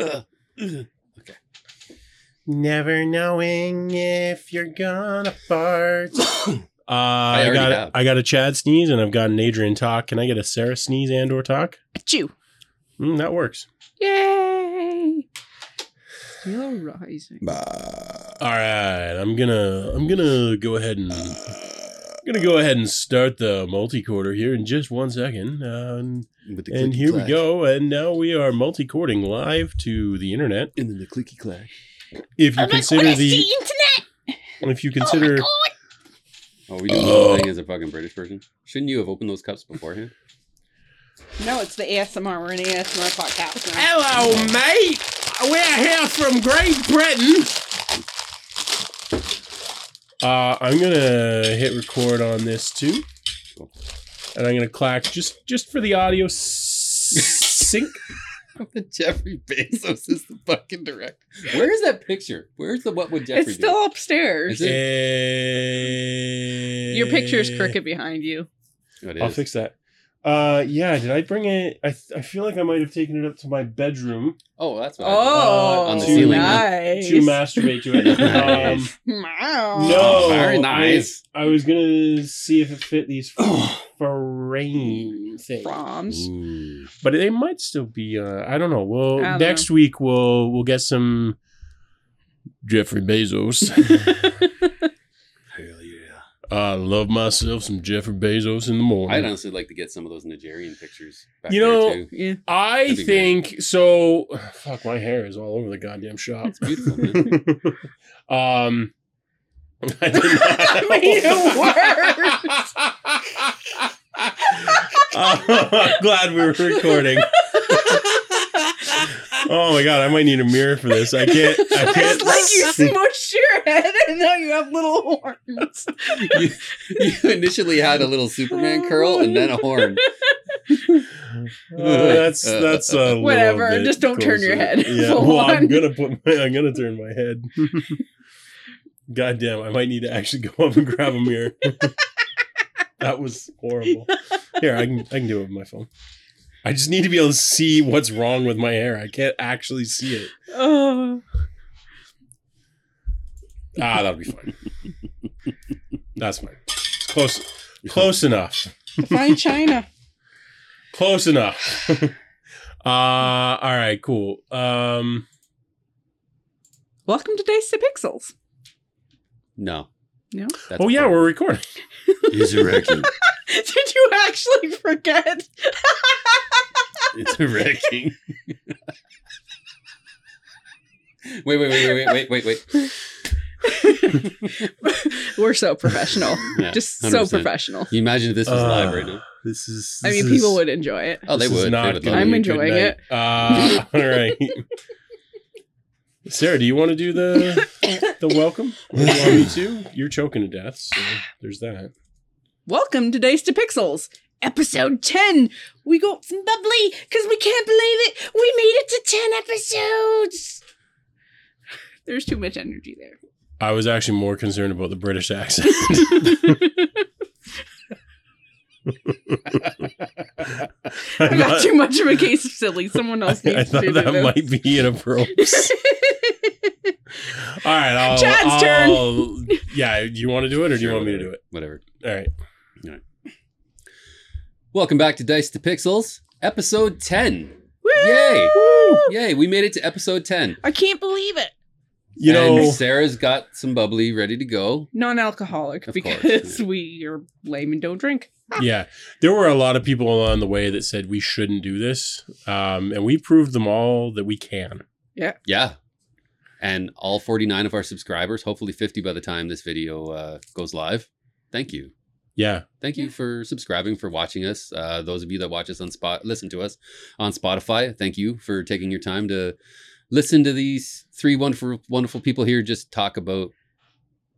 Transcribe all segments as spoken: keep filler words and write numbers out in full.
Ugh. Ugh. Okay. Never knowing if you're gonna fart. uh, I, I got have. I got a Chad sneeze and I've got an Adrian talk. Can I get a Sarah sneeze and or talk? Achoo. Mm, that works. Yay! Still rising. Bah. All right, I'm gonna I'm gonna go ahead and. Uh. I'm going to go ahead and start the multi-quarter here in just one second. Uh, and and here clash. we go. And now we are multi-cording live to the internet. And then the clicky clack. If you oh consider God, the, the internet. If you consider. Oh, my God. Oh we do the whole thing as a fucking British version. Shouldn't you have opened those cups beforehand? No, it's the A S M R. We're in the A S M R podcast now. Hello, mate. We're here from Great Britain. Uh, I'm going to hit record on this too. And I'm going to clack just, just for the audio s- sync. Jeffrey Bezos is the fucking director. Where is that picture? Where's the what would Jeffrey do? It's still do? upstairs. Is it? Hey. Your picture is crooked behind you. It is. I'll fix that. Uh, yeah, did I bring it? I th- I feel like I might have taken it up to my bedroom. Oh, that's what oh, uh, on the to, ceiling nice. to masturbate to it. Um, no, very nice. I, I was gonna see if it fit these frame things, Froms. Ooh. But they might still be. Uh, I don't know. Well, don't next know. week we'll we'll get some Jeffrey Bezos. I love myself some Jeffrey Bezos in the morning. I'd honestly like to get some of those Nigerian pictures back you know, there too. Yeah. I think great. so. Fuck, my hair is all over the goddamn shop. It's beautiful, man. um, I did not made it worse. uh, I'm glad we were recording. Oh my God, I might need a mirror for this. I can't. I can't. It's like you smush your head and now you have little horns. you, you initially had a little Superman curl and then a horn. Uh, that's that's a whatever. Little bit just don't closer. Turn your head. Yeah. Well, on. I'm gonna put. My, I'm gonna turn my head. Goddamn, I might need to actually go up and grab a mirror. That was horrible. Here, I can. I can do it with my phone. I just need to be able to see what's wrong with my hair. I can't actually see it. Oh. Ah, that'll be fine. That's fine. Close, close enough. Fine China. Close enough. uh, all right, cool. Um, Welcome to Dice to Pixels. No. No? That's oh, yeah, problem. We're recording. Is it wrecking? Did you actually forget? It's a wrecking. Wait, wait, wait, wait, wait, wait, wait. We're so professional. Yeah, just one hundred percent. So professional. You imagine if this was uh, live right now. This is. This I mean, is, people would enjoy it. Oh, they would. Not they would I'm enjoying it. Uh, all right. Sarah, do you want to do the the welcome? Or do you want me to? You're choking to death, so there's that. Welcome to Dice to Pixels, episode ten. We got some bubbly because we can't believe it. We made it to ten episodes. There's too much energy there. I was actually more concerned about the British accent. I got too much of a case of silly. Someone else needs I, I thought to do that might be in a probes. All right, I'll, Chad's I'll, turn. Yeah, do you want to do it or sure, do you want me to do it? Whatever. All right. All right. Welcome back to Dice to Pixels, episode ten. Woo! Yay! Woo! Yay! We made it to episode ten. I can't believe it. You and know, Sarah's got some bubbly ready to go. Non-alcoholic of because course, yeah. we are lame and don't drink. Yeah, there were a lot of people along the way that said we shouldn't do this, um, and we proved them all that we can. Yeah. Yeah. And all forty-nine of our subscribers, hopefully fifty by the time this video uh, goes live. Thank you. Yeah. Thank you for subscribing, for watching us. Uh, those of you that watch us on spot, listen to us on Spotify. Thank you for taking your time to listen to these three wonderful, wonderful people here. Just talk about.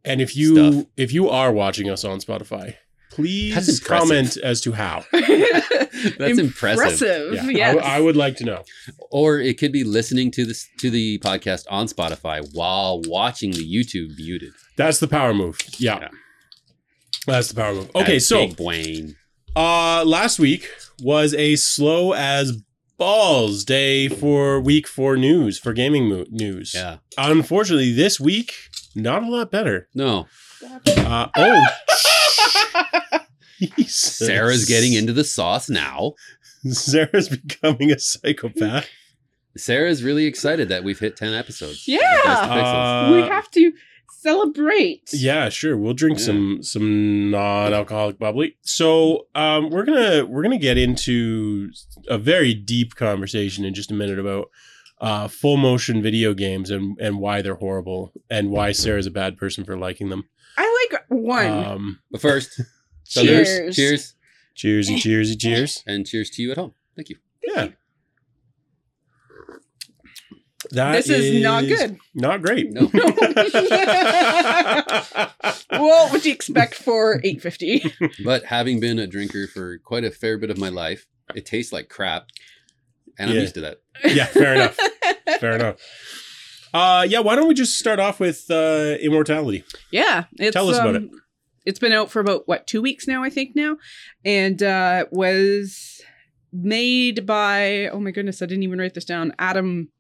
And if you stuff. if you are watching us on Spotify, please comment as to how. That's impressive. impressive. Yeah. Yes. I, w- I would like to know. Or it could be listening to this to the podcast on Spotify while watching the YouTube muted. That's the power move. Yeah. yeah. That's the power move. Okay, That's so Big Wayne. Uh, last week was a slow as Falls day for week four news, for gaming mo- news. Yeah. Unfortunately, this week, not a lot better. No. Uh, oh. Sarah's getting into the sauce now. Sarah's becoming a psychopath. Sarah's really excited that we've hit ten episodes. Yeah. Uh, we have to celebrate. Yeah, sure. We'll drink yeah. some some non-alcoholic bubbly. So um, we're gonna we're gonna get into a very deep conversation in just a minute about uh, full motion video games and, and why they're horrible and why Sarah's a bad person for liking them. I like one. Um, but first, so cheers. Cheers. Cheers and cheers and cheers. And cheers to you at home. Thank you. Thank yeah. You. That this is, is not good. Not great. No. Well, what do you expect for eight fifty? But having been a drinker for quite a fair bit of my life, it tastes like crap. And yeah. I'm used to that. Yeah, fair enough. Fair enough. Uh, yeah, why don't we just start off with uh, Immortality? Yeah. It's, Tell us um, about it. It's been out for about, what, two weeks now, I think now. And uh, was made by, oh my goodness, I didn't even write this down, Adam...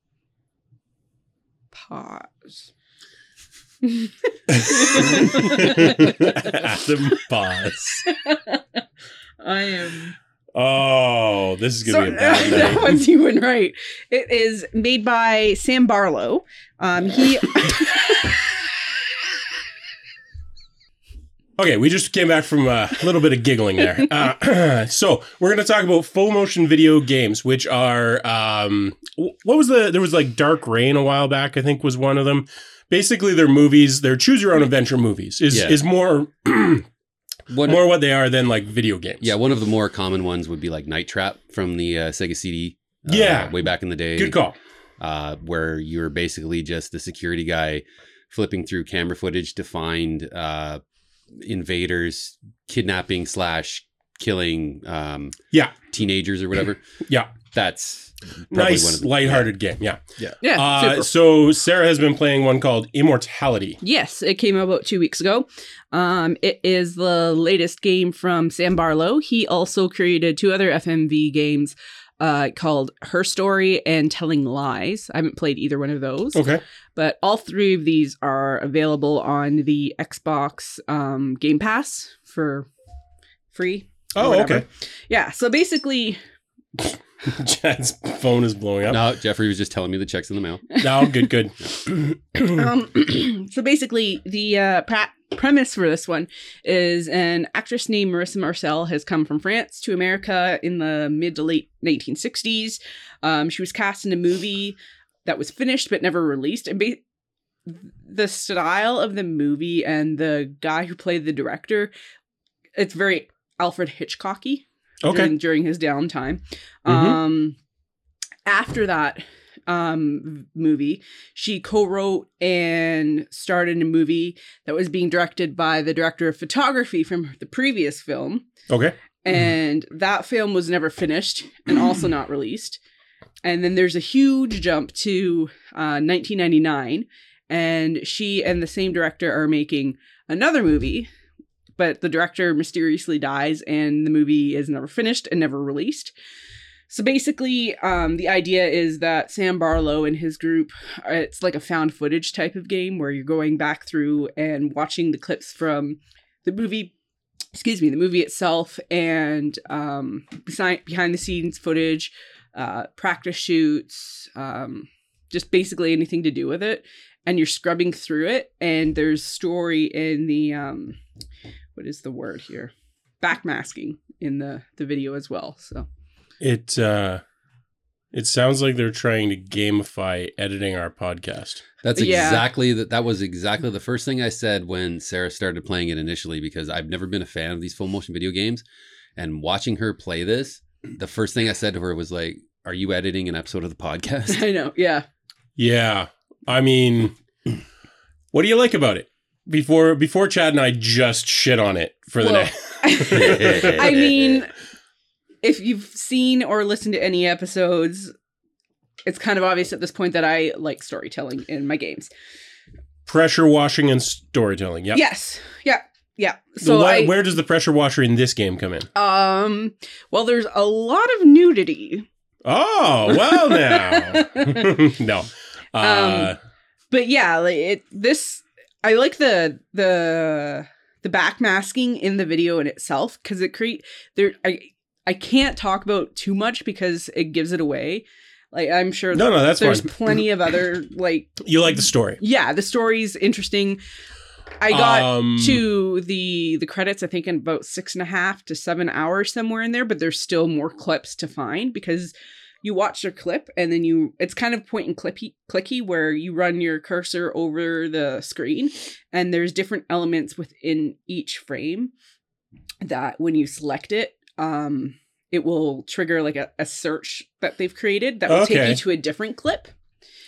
Pause. Adam, pause. I am. Oh, this is going to so, be a bad night. That one's even right. It is made by Sam Barlow. Um, he. Okay, we just came back from a little bit of giggling there. Uh, so we're going to talk about full motion video games, which are, um, what was the, there was like Dark Rain a while back, I think was one of them. Basically, they're movies, they're choose your own adventure movies is, yeah. is more, what, more what they are than like video games. Yeah, one of the more common ones would be like Night Trap from the uh, Sega C D. Uh, yeah. Way back in the day. Good call. Uh, where you're basically just the security guy flipping through camera footage to find, uh, invaders kidnapping slash killing um yeah teenagers or whatever. Yeah, that's nice one of the, lighthearted yeah. game. Yeah, yeah, yeah. Uh, so Sarah has been playing one called Immortality. Yes, it came out about two weeks ago. Um, it is the latest game from Sam Barlow. He also created two other F M V games uh, called Her Story and Telling Lies. I haven't played either one of those. Okay. But all three of these are available on the Xbox um, Game Pass for free. Oh, okay. Yeah. So basically... Chad's phone is blowing up. No, Jeffrey was just telling me the check's in the mail. No, good, good. um, so basically, the uh, pra- premise for this one is an actress named Marissa Marcel has come from France to America in the mid to late nineteen sixties. Um, she was cast in a movie that was finished but never released. And ba- the style of the movie and the guy who played the director, it's very Alfred Hitchcocky. Okay. During, during his downtime. Mm-hmm. Um, after that um, movie, she co-wrote and starred in a movie that was being directed by the director of photography from the previous film. Okay. And mm-hmm. that film was never finished and also not released. And then there's a huge jump to uh, nineteen ninety-nine. And she and the same director are making another movie. But the director mysteriously dies and the movie is never finished and never released. So basically, um, the idea is that Sam Barlow and his group, it's like a found footage type of game where you're going back through and watching the clips from the movie, excuse me, the movie itself and um, behind the scenes footage, uh, practice shoots, um, just basically anything to do with it. And you're scrubbing through it and there's story in the... Um, What is the word here? Backmasking in the, the video as well. So it uh, it sounds like they're trying to gamify editing our podcast. That's exactly yeah. that. That was exactly the first thing I said when Sarah started playing it initially, because I've never been a fan of these full motion video games. And watching her play this, the first thing I said to her was like, "Are you editing an episode of the podcast?" I know. Yeah. Yeah. I mean, what do you like about it? Before before Chad and I just shit on it for the well, day. I mean, if you've seen or listened to any episodes, it's kind of obvious at this point that I like storytelling in my games. Pressure washing and storytelling. Yep. Yes. Yeah. Yeah. So Why, I, where does the pressure washer in this game come in? Um. Well, there's a lot of nudity. Oh, well now. No. Uh, um, but yeah, like it, this, I like the, the, the backmasking in the video in itself. Cause it create there. I, I can't talk about too much because it gives it away. Like I'm sure no, that, no, that's there's fine. Plenty of other, like, you like the story. Yeah. The story's interesting. I got um, to the the credits, I think, in about six and a half to seven hours somewhere in there, but there's still more clips to find because you watch a clip and then you it's kind of point and clicky, clicky where you run your cursor over the screen and there's different elements within each frame that when you select it, um, it will trigger like a, a search that they've created that will okay. take you to a different clip.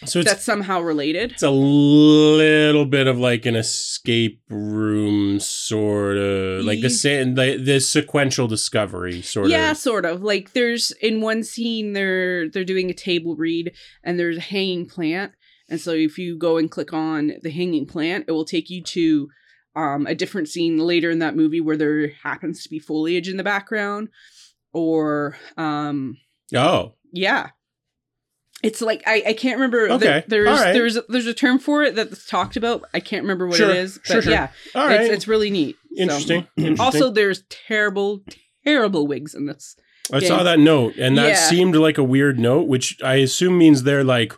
So it's, that's somehow related. It's a little bit of like an escape room sort of, like the same, the, the sequential discovery sort yeah, of. Yeah, sort of. Like there's in one scene they're they're doing a table read and there's a hanging plant, and so if you go and click on the hanging plant, it will take you to um, a different scene later in that movie where there happens to be foliage in the background, or um, oh yeah. It's like, I, I can't remember. Okay. There, there's, right. there's, there's a term for it that's talked about. I can't remember what sure. it is. But sure, sure. yeah, All right. it's, it's really neat. Interesting. So. Interesting. Also, there's terrible, terrible wigs in this. I game. saw that note, and that yeah. seemed like a weird note, which I assume means they're like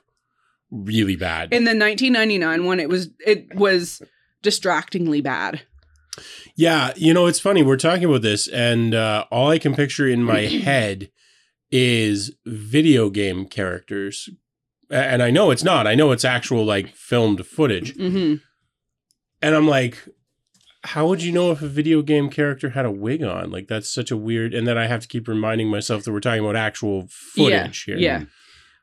really bad. In the nineteen ninety-nine one, it was it was distractingly bad. Yeah. You know, it's funny. We're talking about this, and uh, all I can picture in my head is video game characters. And I know it's not. I know it's actual, like, filmed footage. Mm-hmm. And I'm like, how would you know if a video game character had a wig on? Like, that's such a weird... And then I have to keep reminding myself that we're talking about actual footage yeah, here. Yeah.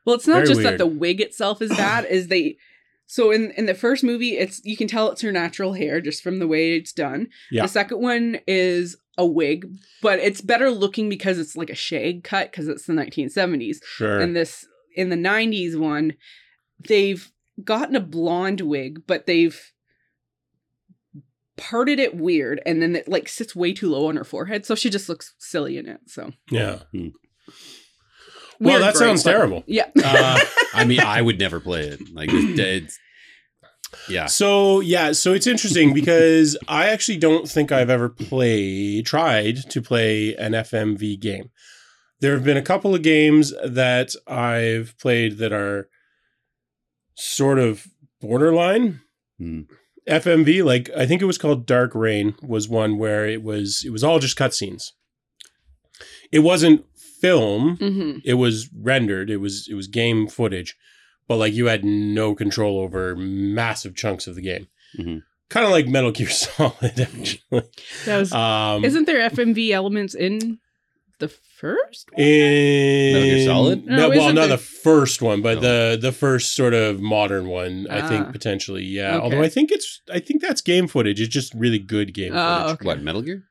Well, it's not Very just weird. that the wig itself is bad, is they... So in, in the first movie, it's you can tell it's her natural hair just from the way it's done. Yeah. The second one is a wig, but it's better looking because it's like a shag cut because it's the nineteen seventies. Sure. And this in the nineties one, they've gotten a blonde wig, but they've parted it weird, and then it like sits way too low on her forehead, so she just looks silly in it. So yeah. Mm. Well, that sounds terrible. Yeah. uh, I mean, I would never play it. Like, it's, it's, yeah. So, yeah. So it's interesting because I actually don't think I've ever played, tried to play an F M V game. There have been a couple of games that I've played that are sort of borderline mm. F M V. Like, I think it was called Dark Rain was one where it was, it was all just cutscenes. It wasn't film, mm-hmm. it was rendered, it was it was game footage, but like you had no control over massive chunks of the game. Mm-hmm. Kind of like Metal Gear Solid, actually. That was, um, isn't there F M V elements in the first one? In, Metal Gear Solid? No, no, well, not there? the first one, but no. the the first sort of modern one, ah. I think, potentially, yeah. Okay. Although I think it's I think that's game footage. It's just really good game uh, footage. Okay. What, Metal Gear?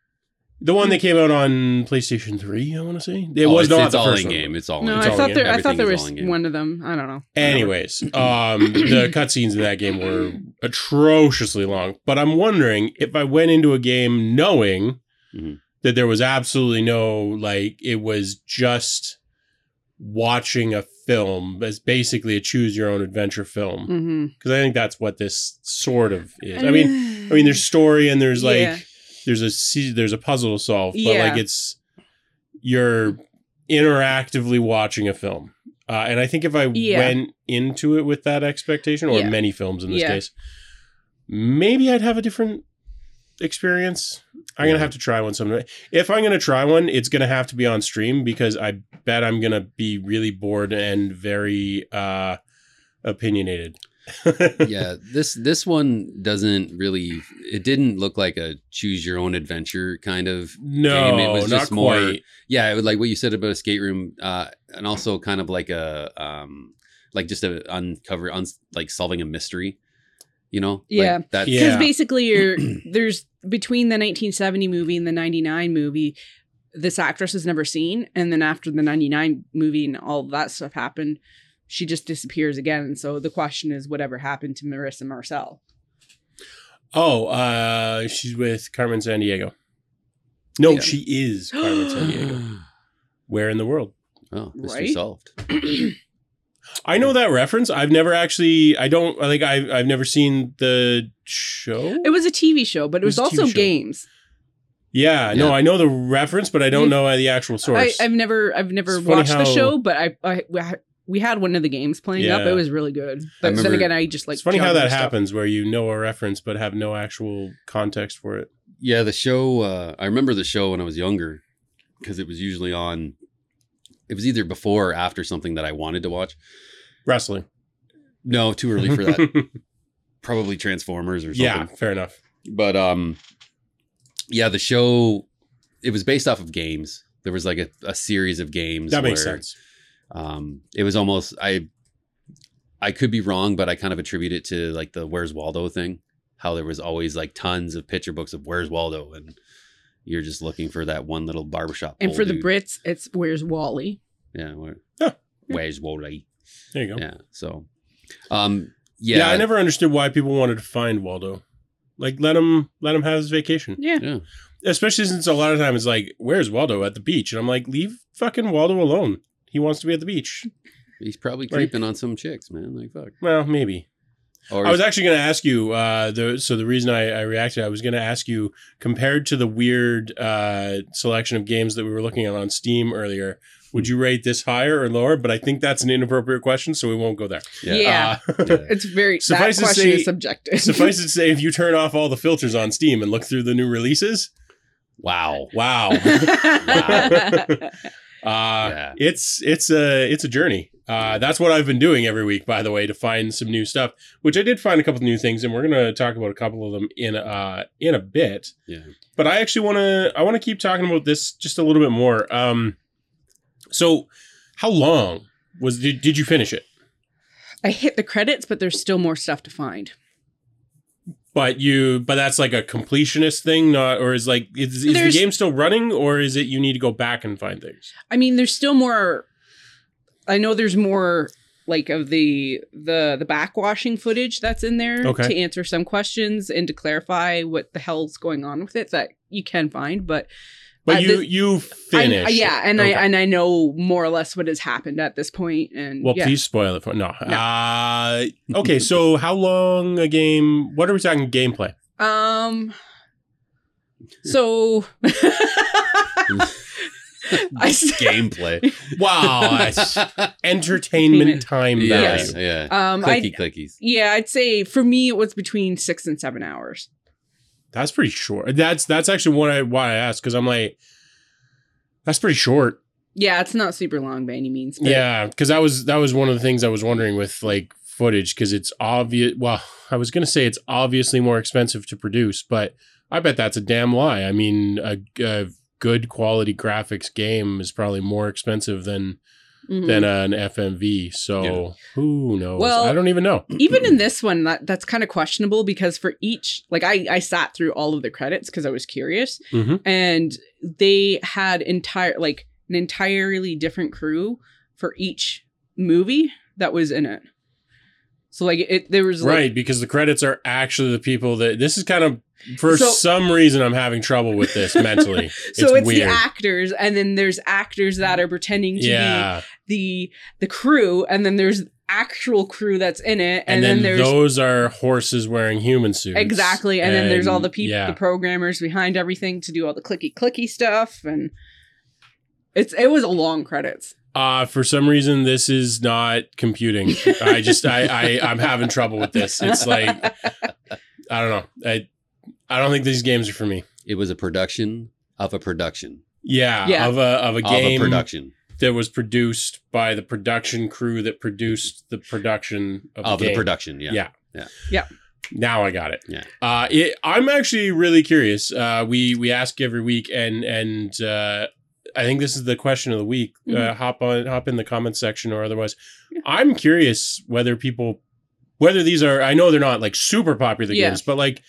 The one that came out on PlayStation three, I want to say. It oh, was it's, not it's the all first in one. game. It's all no, in game. I thought there, I thought there was one of them. I don't know. Anyways, um, the cutscenes in that game were atrociously long. But I'm wondering if I went into a game knowing mm-hmm. that there was absolutely no, like, it was just watching a film as basically a choose your own adventure film. Because mm-hmm. I think that's what this sort of is. I mean, I mean, there's story and there's like... Yeah. There's a there's a puzzle to solve, but yeah. like it's you're interactively watching a film, uh, and I think if I yeah. went into it with that expectation, or yeah. many films in this yeah. case, maybe I'd have a different experience. I'm yeah. gonna have to try one sometime. If I'm gonna try one, it's gonna have to be on stream because I bet I'm gonna be really bored and very uh, opinionated. yeah, this this one doesn't really. It didn't look like a choose your own adventure kind of no, game. It was not just more. Quite. Yeah, it was like what you said about a skate room, uh, and also kind of like a um, like just a uncover, un, like solving a mystery. You know, yeah, because like yeah. basically you're there's between the nineteen seventy movie and the ninety-nine movie, this actress is never seen, and then after the ninety-nine movie and all that stuff happened, she just disappears again. And so the question is, whatever happened to Marissa Marcel? Oh, uh, she's with Carmen Sandiego. No, yeah. she is Carmen Sandiego. Where in the world? Oh, mystery right? solved. I know that reference. I've never actually, I don't, I think I've, I've never seen the show. It was a T V show, but it, it was, was also games. Yeah, yeah, no, I know the reference, but I don't know the actual source. I, I've never, I've never watched how... the show, but I, I, I, we had one of the games playing yeah. up. It was really good. But remember, then again, I just like. It's funny how that happens, stuff. Where you know a reference but have no actual context for it. Yeah, the show. Uh, I remember the show when I was younger because it was usually on. It was either before or after something that I wanted to watch. Wrestling. No, too early for that. Probably Transformers or something. Yeah, fair enough. But um. Yeah, the show, it was based off of games. There was like a, a series of games. That makes where, sense. Um, it was almost, I I could be wrong, but I kind of attribute it to like the Where's Waldo thing. How there was always like tons of picture books of Where's Waldo. And you're just looking for that one little barbershop. And for dude. the Brits, it's Where's Wally. Yeah. Where, huh. Where's Wally? There you go. Yeah. So, um, yeah. Yeah, I never understood why people wanted to find Waldo. Like, let him let him have his vacation. Yeah. yeah. Especially since a lot of times it's like, where's Waldo? At the beach. And I'm like, leave fucking Waldo alone. He wants to be at the beach. He's probably creeping like, on some chicks, man. Like, fuck. Well, maybe. Or I was actually going to ask you, uh, the so the reason I, I reacted, I was going to ask you, compared to the weird uh, selection of games that we were looking at on Steam earlier, would you rate this higher or lower? But I think that's an inappropriate question, so we won't go there. Yeah. yeah. Uh, yeah. It's very, suffice that question to say, is subjective. Suffice it to say, if you turn off all the filters on Steam and look through the new releases, wow. Wow. wow. uh, yeah. It's it's a, it's a journey. Uh, that's what I've been doing every week, by the way, to find some new stuff, which I did find a couple of new things, and we're going to talk about a couple of them in uh in a bit. Yeah. But I actually want to I want to keep talking about this just a little bit more. Um, so, how long was did, did you finish it? I hit the credits, but there's still more stuff to find. But you, but that's like a completionist thing, not or is like is, is the game still running, or is it you need to go back and find things? I mean, there's still more. I know there's more like of the the the backwashing footage that's in there okay. to answer some questions and to clarify what the hell's going on with it that you can find, but but uh, you this, you finished I, yeah, and okay. I and I know more or less what has happened at this point. And well, yeah. please spoil it for no. no. Uh, okay, so how long a game? What are we talking gameplay? Um, so. I gameplay. Wow. Entertainment time value. Yes. Yeah. Um, Clicky I'd, clickies. Yeah, I'd say for me it was between six and seven hours. That's pretty short. That's that's actually what I why I asked, because I'm like, that's pretty short. Yeah, it's not super long by any means. But yeah, because that was that was one of the things I was wondering with like footage, because it's obvious. Well, I was gonna say it's obviously more expensive to produce, but I bet that's a damn lie. I mean, a, a good quality graphics game is probably more expensive than mm-hmm. than uh, an F M V. So yeah. who knows? Well, I don't even know. Even in this one, that, that's kind of questionable because for each, like I, I sat through all of the credits because I was curious, mm-hmm. and they had entire like an entirely different crew for each movie that was in it. So like it, there was right like, because the credits are actually the people that this is kind of. For so, some reason, I'm having trouble with this mentally. So it's, it's weird. The actors, and then there's actors that are pretending to yeah. be the the crew, and then there's actual crew that's in it, and, and then, then there's those are horses wearing human suits, exactly. And, and then there's all the people, yeah. the programmers behind everything to do all the clicky clicky stuff, and it's it was a long credits. Uh, for some reason, this is not computing. I just I, I I'm having trouble with this. It's like I don't know. I, I don't think these games are for me. It was a production of a production. Yeah, yeah. of a of a game of a production that was produced by the production crew that produced the production of, of the, game. the production. Yeah. yeah, yeah, yeah. Now I got it. Yeah, uh, it, I'm actually really curious. Uh, we we ask every week, and and uh, I think this is the question of the week. Mm-hmm. Uh, hop on, hop in the comments section or otherwise. Yeah. I'm curious whether people, whether these are. I know they're not like super popular yeah. games, but like.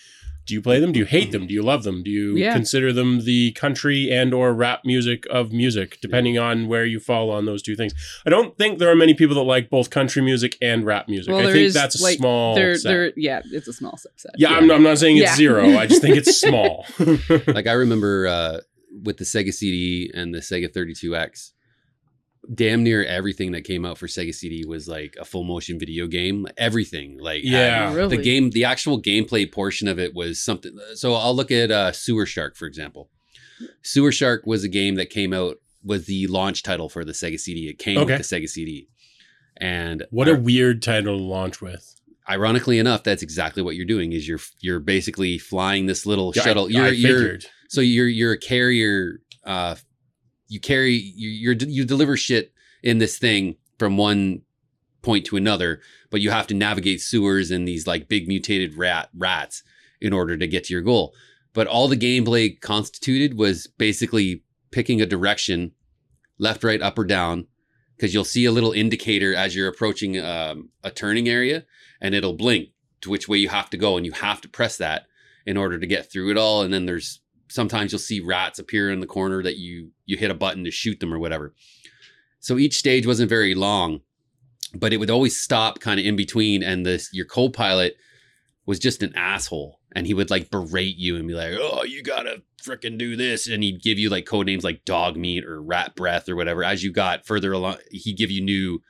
Do you play them? Do you hate them? Do you love them? Do you yeah. consider them the country and or rap music of music, depending yeah. on where you fall on those two things? I don't think there are many people that like both country music and rap music. Well, I think that's a like, small there, set. There, yeah, it's a small subset. Yeah, yeah. I'm, I'm not saying it's yeah. zero. I just think it's small. Like I remember uh, with the Sega C D and the Sega thirty-two X, damn near everything that came out for Sega C D was like a full motion video game. Everything, like yeah, um, really? the game, the actual gameplay portion of it was something. So I'll look at uh, Sewer Shark, for example. Sewer Shark was a game that came out, was the launch title for the Sega C D. It came okay. with the Sega C D. And what our, a weird title to launch with. Ironically enough, that's exactly what you're doing. Is you're you're basically flying this little yeah, shuttle. I, you're, I you're so you're you're a carrier. Uh, you carry you you're, you deliver shit in this thing from one point to another, but you have to navigate sewers and these like big mutated rat rats in order to get to your goal. But all the gameplay constituted was basically picking a direction, left, right, up, or down, because you'll see a little indicator as you're approaching um, a turning area, and it'll blink to which way you have to go, and you have to press that in order to get through it all. And then there's sometimes you'll see rats appear in the corner that you you hit a button to shoot them or whatever. So each stage wasn't very long, but it would always stop kind of in between, and this your co-pilot was just an asshole, and he would like berate you and be like, oh, you gotta freaking do this, and he'd give you like code names like dog meat or rat breath or whatever. As you got further along, he'd give you new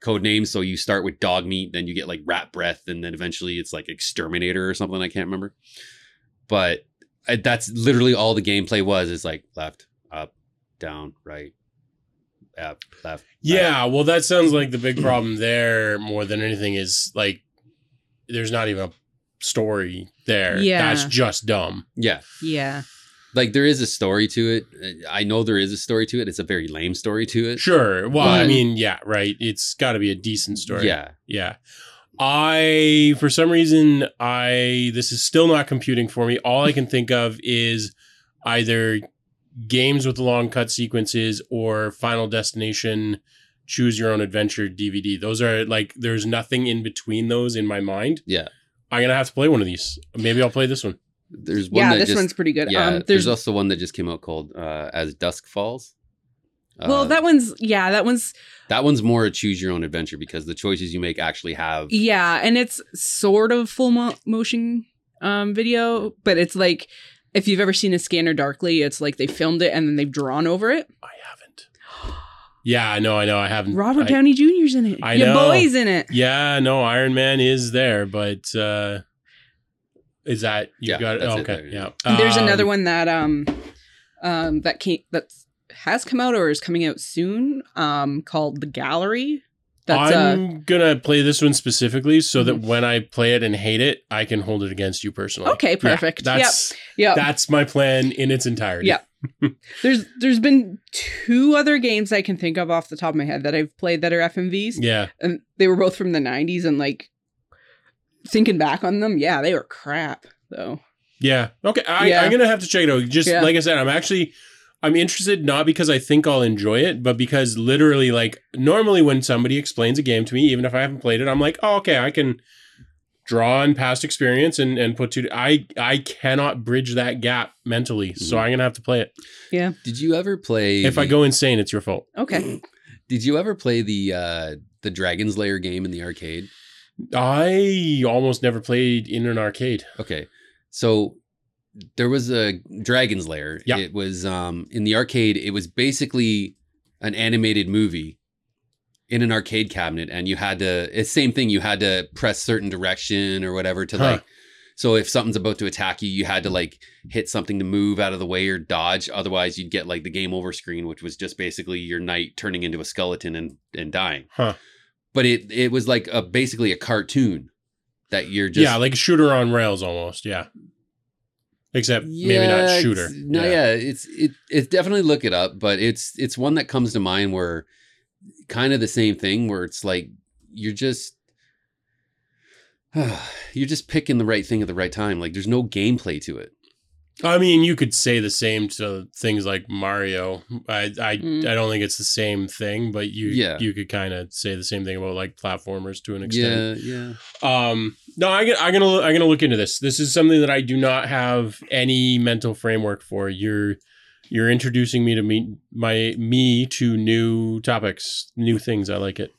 code names, so you start with dog meat, then you get like rat breath, and then eventually it's like exterminator or something, I can't remember. But I, that's literally all the gameplay was, is like left, up, down, right, up, left. Yeah, right. Well, that sounds like the big problem there more than anything is like there's not even a story there. Yeah, that's just dumb. Yeah, yeah. Like there is a story to it. I know there is a story to it. It's a very lame story to it. Sure. Well, but I mean, yeah, right. It's got to be a decent story. Yeah, yeah. I, for some reason, I this is still not computing for me. All I can think of is either games with long cut sequences or Final Destination, Choose Your Own Adventure D V D. Those are like there's nothing in between those in my mind. Yeah, I'm gonna have to play one of these. Maybe I'll play this one. There's one. Yeah, that this just, one's pretty good. Yeah, um, there's, there's also one that just came out called uh, As Dusk Falls. Uh, well, that one's yeah, that one's that one's more a choose your own adventure because the choices you make actually have. Yeah, and it's sort of full mo- motion um, video, but it's like if you've ever seen a Scanner Darkly, it's like they filmed it and then they've drawn over it. I haven't. Yeah, no, I know. I haven't. Robert I, Downey Junior's in it. I Your know. boy's in it. Yeah, no, Iron Man is there, but. Uh... Is that you yeah, got it? Oh, okay, it, yeah. yeah. There's um, another one that um, um, that came that has come out or is coming out soon. Um, called The Gallery. That's, I'm uh, gonna play this one specifically so that when I play it and hate it, I can hold it against you personally. Okay, perfect. Yeah, that's yeah, that's my plan in its entirety. Yeah. there's there's been two other games I can think of off the top of my head that I've played that are F M Vs. Yeah, and they were both from the nineties and like. Thinking back on them, yeah, they were crap, though. Yeah. Okay, I, yeah. I'm going to have to check it out. Just yeah. like I said, I'm actually, I'm interested not because I think I'll enjoy it, but because literally, like, normally when somebody explains a game to me, even if I haven't played it, I'm like, oh, okay, I can draw on past experience and, and put two... I, I cannot bridge that gap mentally, mm-hmm. so I'm going to have to play it. Yeah. Did you ever play... If the... I go insane, it's your fault. Okay. Did you ever play the uh, the Dragon's Lair game in the arcade? I almost never played in an arcade. Okay. So there was a Dragon's Lair. Yeah. It was um, in the arcade. It was basically an animated movie in an arcade cabinet. And you had to, it's same thing. You had to press certain direction or whatever to huh. like, so if something's about to attack you, you had to like hit something to move out of the way or dodge. Otherwise you'd get like the game over screen, which was just basically your knight turning into a skeleton and, and dying. Huh. But it, it was like a basically a cartoon that you're just... Yeah, like a shooter on rails almost, yeah. Except yeah, maybe not shooter. No, yeah. yeah, it's it it's definitely look it up, but it's it's one that comes to mind where kind of the same thing where it's like you're just... Uh, you're just picking the right thing at the right time. Like there's no gameplay to it. I mean, you could say the same to things like Mario. I I, mm. I don't think it's the same thing, but you yeah. you could kind of say the same thing about like platformers to an extent. Yeah, yeah. Um, no, I, I'm gonna I'm gonna look into this. This is something that I do not have any mental framework for. You're you're introducing me to me my me to new topics, new things. I like it.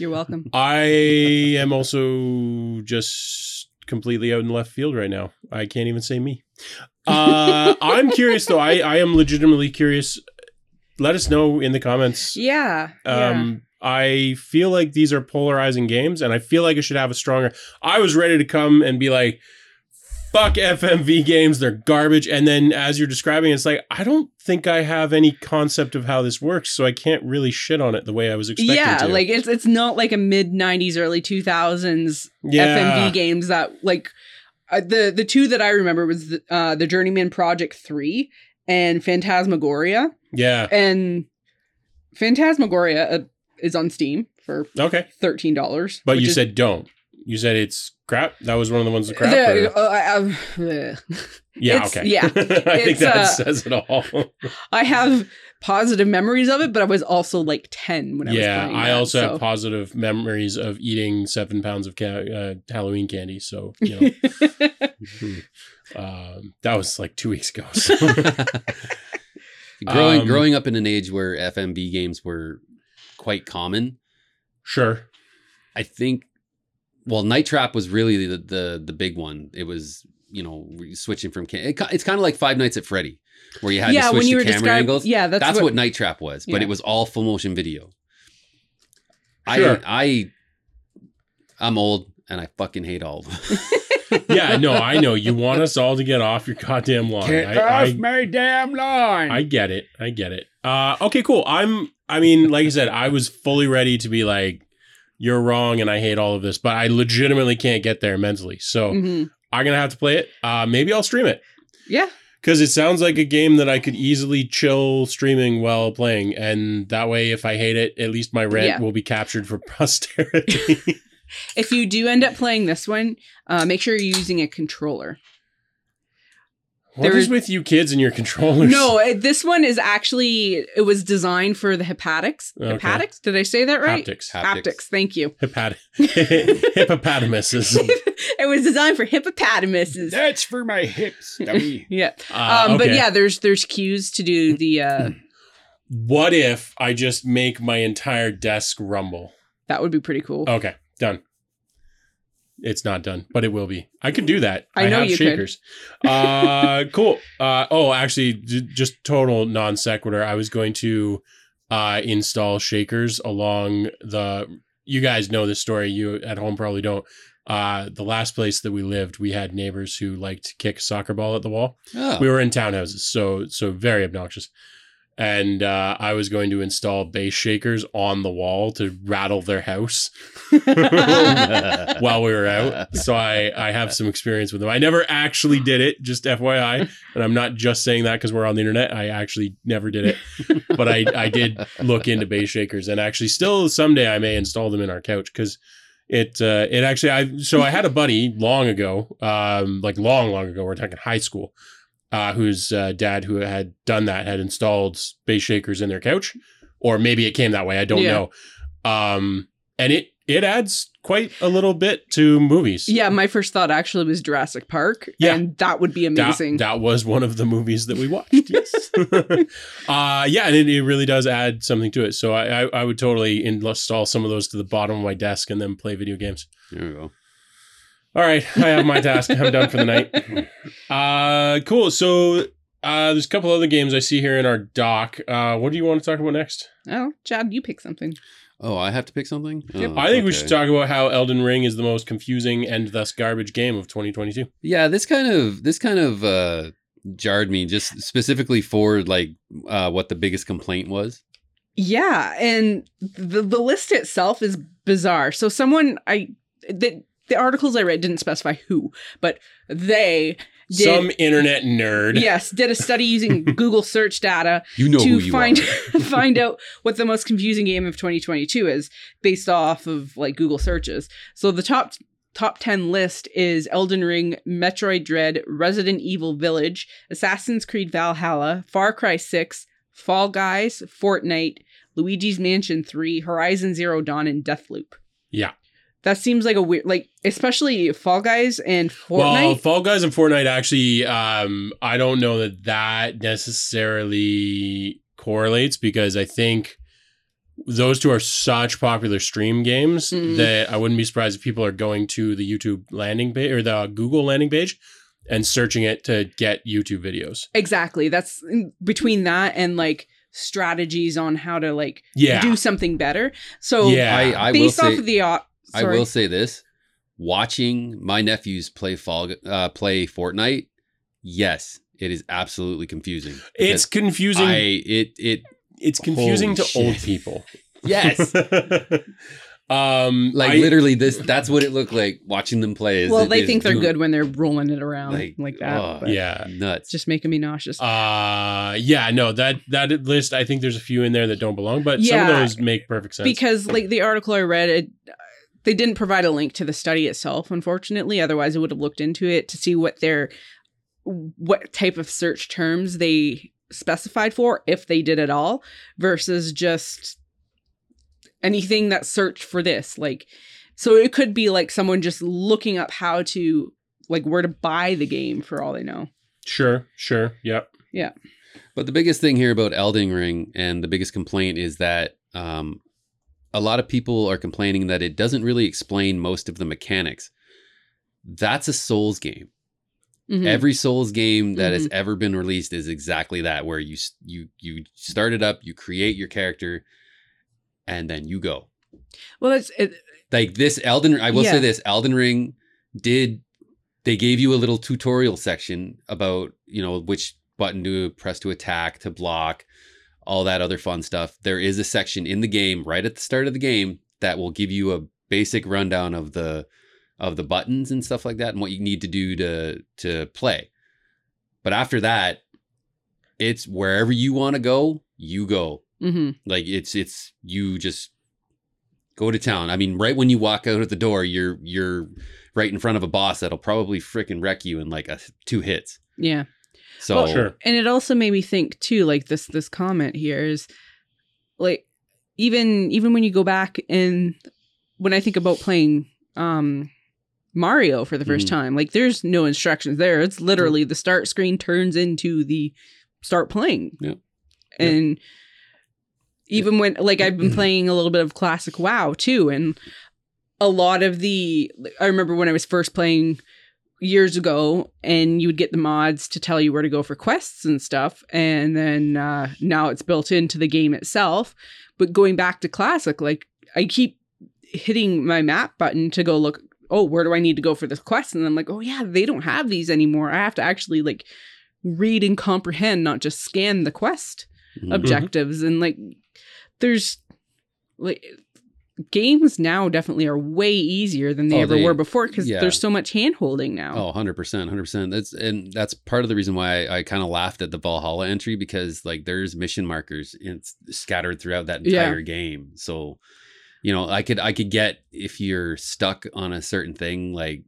You're welcome. I am also just completely out in left field right now. I can't even say me. uh, I'm curious though. I, I am legitimately curious let us know in the comments. Yeah. Um, yeah. I feel like these are polarizing games, and I feel like it should have a stronger... I was ready to come and be like, fuck F M V games, they're garbage. And then as you're describing it, it's like, I don't think I have any concept of how this works, so I can't really shit on it the way I was expecting yeah, to. Yeah, like, it's it's not like a mid nineties, early two thousands yeah. F M V games that, like... Uh, the the two that I remember was the, uh, the Journeyman Project three and Phantasmagoria. Yeah. And Phantasmagoria uh, is on Steam for okay. thirteen dollars. But you is, said don't. You said it's crap? That was one of the ones that crap? The, uh, uh, yeah, okay. Yeah. I think that uh, says it all. I have positive memories of it, but I was also like ten when I yeah, was playing Yeah, I that, also so. have positive memories of eating seven pounds of ca- uh, Halloween candy. So, you know. mm-hmm. um, that was like two weeks ago. So. growing, um, growing up in an age where F M V games were quite common. Sure. I think... Well, Night Trap was really the, the the big one. It was, you know, switching from... Cam- it, it's kind of like Five Nights at Freddy, where you had yeah, to switch the camera angles. Yeah, that's, that's what, what Night Trap was, but yeah. it was all full motion video. Sure. I, I, I'm old, and I fucking hate all of them. yeah, no, I know. You want us all to get off your goddamn lawn. Get I, off I, my damn lawn! I get it. I get it. Uh, okay, cool. I'm... I mean, like I said, I was fully ready to be like, you're wrong and I hate all of this, but I legitimately can't get there mentally. So mm-hmm. I'm going to have to play it. Uh, maybe I'll stream it. Yeah. Because it sounds like a game that I could easily chill streaming while playing. And that way, if I hate it, at least my rant yeah. will be captured for posterity. If you do end up playing this one, uh, make sure you're using a controller. What is with you kids and your controllers? No, this one is actually, it was designed for the hepatics. Okay. Hepatics? Did I say that right? Haptics. Haptics. Haptics. Thank you. Hepat- hippopotamuses. It was designed for hippopotamuses. That's for my hips, dummy. yeah. Uh, um, okay. But yeah, there's there's cues to do the... Uh, what if I just make my entire desk rumble? That would be pretty cool. Okay, done. It's not done, but it will be. I could do that. I, I know have you shakers. Could. uh, cool. Uh, oh, actually, d- just total non sequitur. I was going to uh, install shakers along the... You guys know this story. You at home probably don't. Uh, the last place that we lived, we had neighbors who liked to kick a soccer ball at the wall. Oh. We were in townhouses, so so very obnoxious. And uh, I was going to install bass shakers on the wall to rattle their house while we were out. So I, I have some experience with them. I never actually did it, just F Y I. And I'm not just saying that because we're on the internet. I actually never did it. But I, I did look into bass shakers. And actually still someday I may install them in our couch because it uh, it actually... I So I had a buddy long ago, um, like long, long ago. We're talking high school. Uh, whose uh, dad, who had done that, had installed bass shakers in their couch, or maybe it came that way. I don't yeah. know. Um, and it it adds quite a little bit to movies. Yeah, my first thought actually was Jurassic Park. Yeah. And that would be amazing. That, that was one of the movies that we watched. Yes. uh, yeah, and it, it really does add something to it. So I, I, I would totally install some of those to the bottom of my desk and then play video games. There we go. All right, I have my task. I'm done for the night. Uh, cool. So uh, there's a couple other games I see here in our doc. Uh, what do you want to talk about next? Oh, Chad, you pick something. Oh, I have to pick something? Yep. Oh, I think okay. we should talk about how Elden Ring is the most confusing and thus garbage game of twenty twenty-two. Yeah, this kind of this kind of uh, jarred me, just specifically for like uh, what the biggest complaint was. Yeah, and the the list itself is bizarre. So someone I that. The articles I read didn't specify who, but they did... Some internet nerd. Yes, did a study using Google search data you know to who you find find out what the most confusing game of twenty twenty-two is based off of like Google searches. So the top top ten list is Elden Ring, Metroid Dread, Resident Evil Village, Assassin's Creed Valhalla, Far Cry six, Fall Guys, Fortnite, Luigi's Mansion three, Horizon Zero Dawn, and Deathloop. Yeah. That seems like a weird, like, especially Fall Guys and Fortnite. Well, Fall Guys and Fortnite actually, um, I don't know that that necessarily correlates because I think those two are such popular stream games mm. that I wouldn't be surprised if people are going to the YouTube landing page or the Google landing page and searching it to get YouTube videos. Exactly. That's between that and like strategies on how to like yeah. do something better. So yeah, I, I based will off say, of the, uh, I will say this: watching my nephews play Fall, uh, play Fortnite, yes, it is absolutely confusing. It's confusing. I, it it it's confusing to shit. old people. Yes. Um, like I, literally this, that's what it looked like watching them play. Well, they think they're good when they're rolling it around like, like that. Uh, yeah. Nuts. Just making me nauseous. Uh, yeah, no, that, that list, I think there's a few in there that don't belong, but yeah, some of those make perfect sense. Because like the article I read, it, they didn't provide a link to the study itself, unfortunately. Otherwise I would have looked into it to see what their, what type of search terms they specified for, if they did at all, versus just anything that searched for this, like, so it could be like someone just looking up how to, like, where to buy the game for all they know. Sure, sure, yep. Yeah. But the biggest thing here about Elden Ring and the biggest complaint is that um, a lot of people are complaining that it doesn't really explain most of the mechanics. That's a Souls game. Mm-hmm. Every Souls game that mm-hmm. has ever been released is exactly that, where you you you start it up, you create your character, and then you go. Well, it's it, like this Elden. I will yeah. say this: Elden Ring did. They gave you a little tutorial section about, you know, which button to press to attack, to block, all that other fun stuff. There is a section in the game right at the start of the game that will give you a basic rundown of the of the buttons and stuff like that, and what you need to do to to play. But after that, it's wherever you want to go, you go. Mm-hmm. Like it's it's you just go to town. I mean, right when you walk out of the door, you're you're right in front of a boss that'll probably freaking wreck you in like a two hits. Yeah. So well, sure. And it also made me think too. Like this this comment here is like even even when you go back and when I think about playing um, Mario for the first mm-hmm. time, like there's no instructions there. It's literally mm-hmm. the start screen turns into the start playing. Yeah. And. Yeah. Even when, like, I've been playing a little bit of classic WoW, too, and a lot of the... I remember when I was first playing years ago, and you would get the mods to tell you where to go for quests and stuff, and then uh, now it's built into the game itself. But going back to classic, like, I keep hitting my map button to go look, oh, where do I need to go for this quest? And I'm like, oh, yeah, they don't have these anymore. I have to actually, like, read and comprehend, not just scan the quest mm-hmm. objectives and, like... There's like games now definitely are way easier than they oh, ever they, were before because yeah. there's so much hand holding now. Oh, one hundred percent, one hundred percent. That's and that's part of the reason why I, I kind of laughed at the Valhalla entry because like there's mission markers and it's scattered throughout that entire yeah. game. So, you know, I could I could get if you're stuck on a certain thing like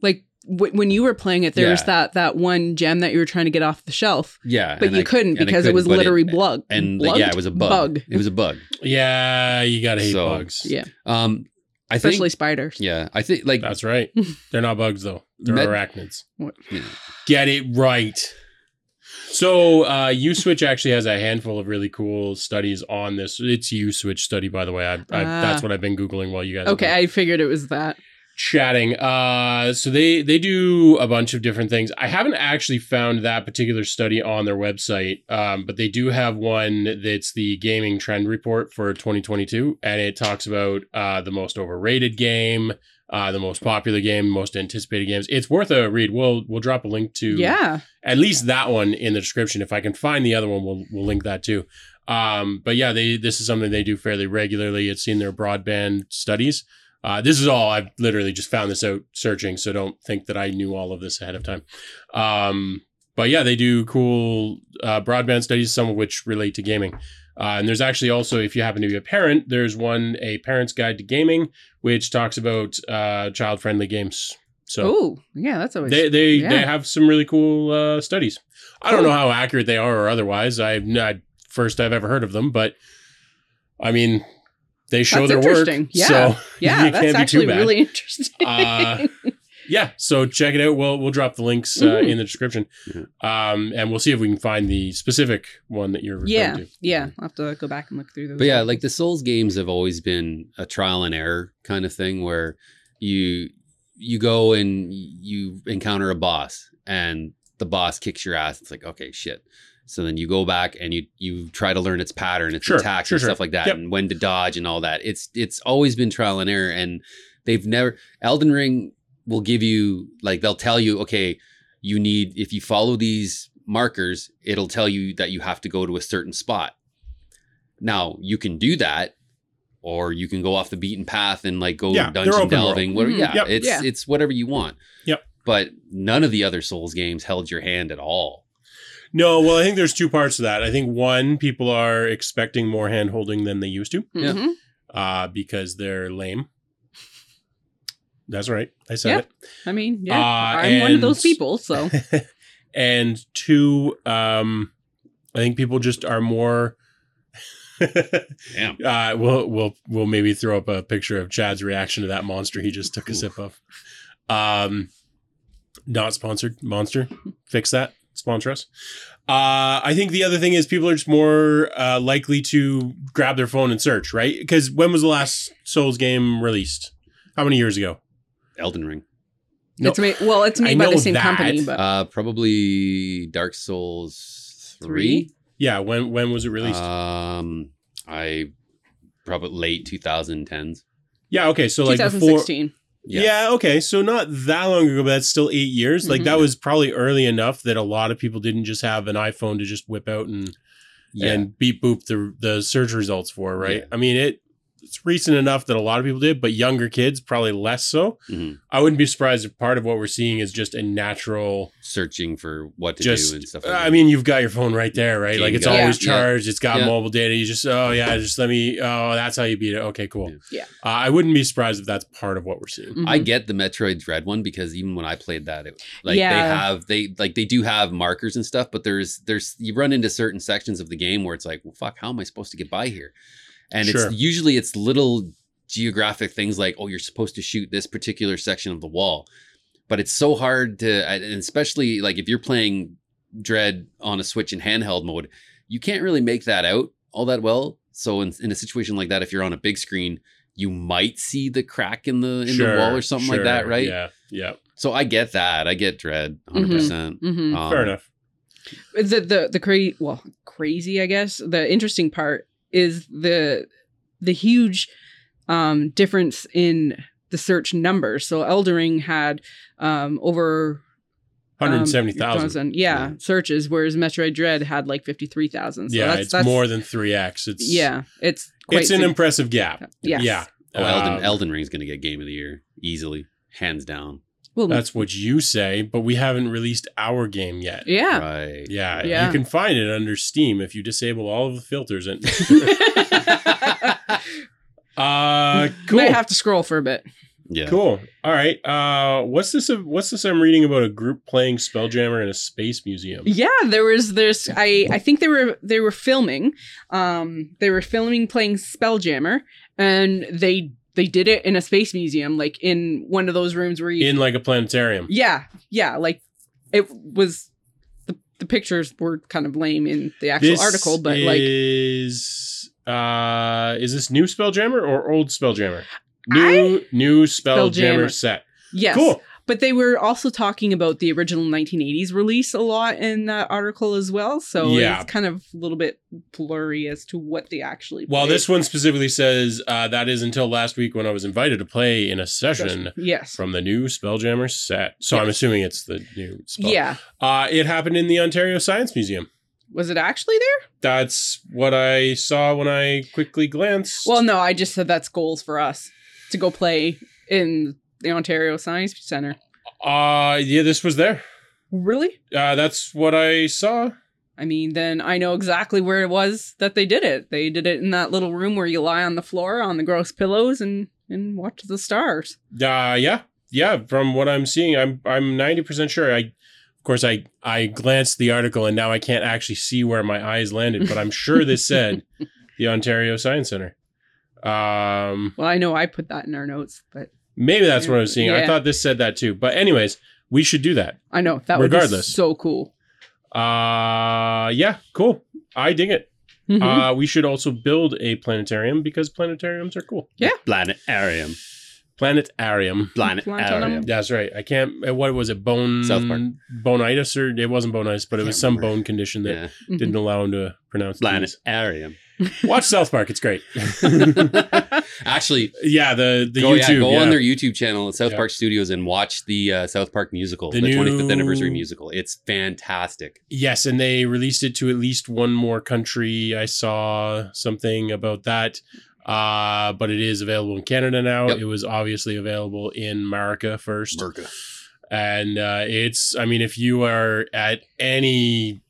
like. When you were playing it, there yeah. was that that one gem that you were trying to get off the shelf. Yeah, but you I, couldn't because couldn't, it was literally it, blugged. And blugged? yeah, it was a bug. bug. It was a bug. Yeah, you gotta hate so, bugs. Yeah, um, I especially think, spiders. Yeah, I think like that's right. They're not bugs though. They're med- arachnids. What? Yeah. Get it right. So uh, U-Switch actually has a handful of really cool studies on this. It's U-Switch study, by the way. I, I, ah. That's what I've been Googling while you guys. Okay, I figured it was that. Chatting. Uh, so they, they do a bunch of different things. I haven't actually found that particular study on their website, um, but they do have one that's the gaming trend report for twenty twenty-two. And it talks about uh, the most overrated game, uh, the most popular game, most anticipated games. It's worth a read. We'll we'll drop a link to yeah. at least that one in the description. If I can find the other one, we'll we'll link that too. Um, but yeah, they this is something they do fairly regularly. It's in their broadband studies. Uh, this is all, I've literally just found this out searching, so don't think that I knew all of this ahead of time. Um, but yeah, they do cool uh, broadband studies, some of which relate to gaming. Uh, and there's actually also, if you happen to be a parent, there's one, A Parent's Guide to Gaming, which talks about uh, child-friendly games. So oh, yeah, that's always... They they, yeah. they have some really cool uh, studies. I don't know how accurate they are or otherwise. I, I first I've ever heard of them, but I mean... They show that's their work. Yeah. So yeah, that's actually really interesting. uh, yeah. So check it out. We'll, we'll drop the links uh, mm. in the description. Mm-hmm. Um, and we'll see if we can find the specific one that you're referring yeah. to. Yeah. I'll have to go back and look through those. But yeah, like the Souls games have always been a trial and error kind of thing where you, you go and you encounter a boss and the boss kicks your ass. It's like, okay, shit. So then you go back and you you try to learn its pattern, its sure, attacks sure, and sure. stuff like that, yep. and when to dodge and all that. It's it's always been trial and error, and they've never. Elden Ring will give you, like, they'll tell you, okay, you need, if you follow these markers, it'll tell you that you have to go to a certain spot. Now you can do that, or you can go off the beaten path and like go yeah, dungeon delving. Whatever, mm-hmm. Yeah, yep. it's yeah. it's whatever you want. Yep. But none of the other Souls games held your hand at all. No, well, I think there's two parts to that. I think, one, people are expecting more hand-holding than they used to mm-hmm. uh, because they're lame. That's right. I said yeah. it. I mean, yeah, uh, I'm and, one of those people, so. And two, um, I think people just are more... Damn. Uh, we'll, we'll, we'll maybe throw up a picture of Chad's reaction to that monster he just took Ooh. a sip of. Um, not sponsored. Monster. Fix that. Sponsor us. Uh, I think the other thing is people are just more uh, likely to grab their phone and search, right? Because when was the last Souls game released? How many years ago? Elden Ring. No. It's made, well, it's made I by the same that. company. But. Uh, probably Dark Souls three. Yeah. When when was it released? Um, I probably late twenty tens. Yeah. Okay. So like twenty sixteen. Before, Yeah. yeah, okay. So not that long ago, but that's still eight years. Mm-hmm. Like that was probably early enough that a lot of people didn't just have an iPhone to just whip out and yeah. and beep boop the the search results for, right? Yeah. I mean, it it's recent enough that a lot of people did, but younger kids probably less so. Mm-hmm. I wouldn't be surprised if part of what we're seeing is just a natural searching for what to just, do and stuff like that. I mean, you've got your phone right there, right? Game like it's go. always yeah. charged. It's got yeah. mobile data. You just, oh yeah, just let me, oh, that's how you beat it. Okay, cool. Yeah. Uh, I wouldn't be surprised if that's part of what we're seeing. Mm-hmm. I get the Metroid Dread one because even when I played that, it like yeah. they have, they like they do have markers and stuff, but there's, there's, you run into certain sections of the game where it's like, well, fuck, how am I supposed to get by here? And sure. it's usually it's little geographic things like, oh, you're supposed to shoot this particular section of the wall. But it's so hard to, and especially like if you're playing Dread on a Switch in handheld mode, you can't really make that out all that well. So in, in a situation like that, if you're on a big screen, you might see the crack in the in sure, the wall or something sure, like that, right? Yeah, yeah. So I get that. I get Dread one hundred percent. Mm-hmm, mm-hmm. Um, Fair enough. The, the, the crazy, well, crazy, I guess, the interesting part is the the huge um, difference in the search numbers. So Elden Ring had um, over one hundred seventy thousand um, yeah, yeah, searches, whereas Metroid Dread had like fifty-three thousand. So yeah, that's, it's that's, more than three X. It's Yeah, it's quite It's an big, impressive gap. Yes. Yeah. Oh, Elden, um, Elden Ring's going to get Game of the Year easily, hands down. Well, that's what you say, but we haven't released our game yet. Yeah. Right. Yeah. yeah. You can find it under Steam if you disable all of the filters. And uh, cool. Might have to scroll for a bit. Yeah. Cool. All right. Uh, what's this? What's this? I'm reading about a group playing Spelljammer in a space museum. Yeah, there was. There's. I. I think they were. They were filming. Um, they were filming playing Spelljammer, and they. They did it in a space museum, like in one of those rooms where you... In like a planetarium. Yeah. Yeah. Like it was... The, the pictures were kind of lame in the actual this article, but is, like... Is uh, is this new Spelljammer or old Spelljammer? New, I, new Spelljammer set. Yes. Cool. But they were also talking about the original nineteen eighties release a lot in that article as well. So yeah. it's kind of a little bit blurry as to what they actually Well, played. This one specifically says uh, that is until last week when I was invited to play in a session yes. from the new Spelljammer set. So yes. I'm assuming it's the new Spell. Yeah. Uh, it happened in the Ontario Science Museum. Was it actually there? That's what I saw when I quickly glanced. Well, no, I just said that's goals for us to go play in... The Ontario Science Centre. Uh, yeah, this was there. Really? Uh, that's what I saw. I mean, then I know exactly where it was that they did it. They did it in that little room where you lie on the floor on the gross pillows and, and watch the stars. Uh, yeah. Yeah. From what I'm seeing, I'm I'm ninety percent sure. I, of course, I, I glanced the article and now I can't actually see where my eyes landed, but I'm sure this said the Ontario Science Centre. Um, well, I know I put that in our notes, but... Maybe that's what I was seeing. Yeah. I thought this said that too. But anyways, we should do that. I know. That regardless. Would be so cool. Uh, yeah, cool. I dig it. Mm-hmm. Uh, we should also build a planetarium because planetariums are cool. Yeah. Planetarium. Planetarium. Planetarium. That's right. I can't. What was it? Bone. South Park. Bonitis, or it wasn't bonitis, but it was some remember. bone condition that yeah. mm-hmm. didn't allow him to pronounce. Planetarium. Watch South Park. It's great. Actually, yeah, the the go, YouTube. Yeah, go yeah. on their YouTube channel at South yeah. Park Studios and watch the uh, South Park musical, the, the new... twenty-fifth anniversary musical. It's fantastic. Yes, and they released it to at least one more country. I saw something about that. Uh, but it is available in Canada now. Yep. It was obviously available in America first. America. And uh, it's, I mean, if you are at any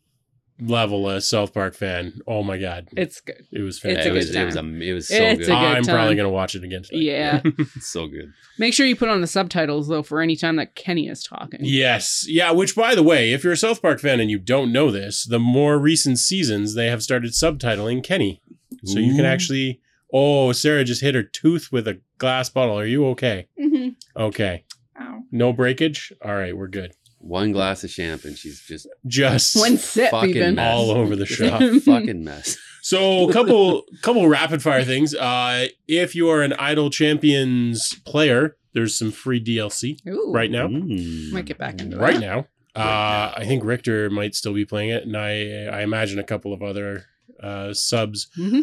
level a South Park fan, oh my God. It's good. It was fantastic. It was, it was, um, it was so it's good. good I'm time. probably going to watch it again tonight. Yeah. It's so good. Make sure you put on the subtitles, though, for any time that Kenny is talking. Yes. Yeah, which, by the way, if you're a South Park fan and you don't know this, the more recent seasons, they have started subtitling Kenny. So Ooh. you can actually... Oh, Sarah just hit her tooth with a glass bottle. Are you okay? Mm-hmm. Okay. Ow. No breakage? All right, we're good. One glass of champagne. She's just... Just... One sip even. Mess. All over the shop. Fucking mess. So, a couple, couple rapid fire things. Uh, if you are an Idle Champions player, there's some free D L C Ooh. right now. Mm. Might get back into right that. Now. Uh, right now. I think Richter might still be playing it, and I, I imagine a couple of other uh, subs. Mm-hmm.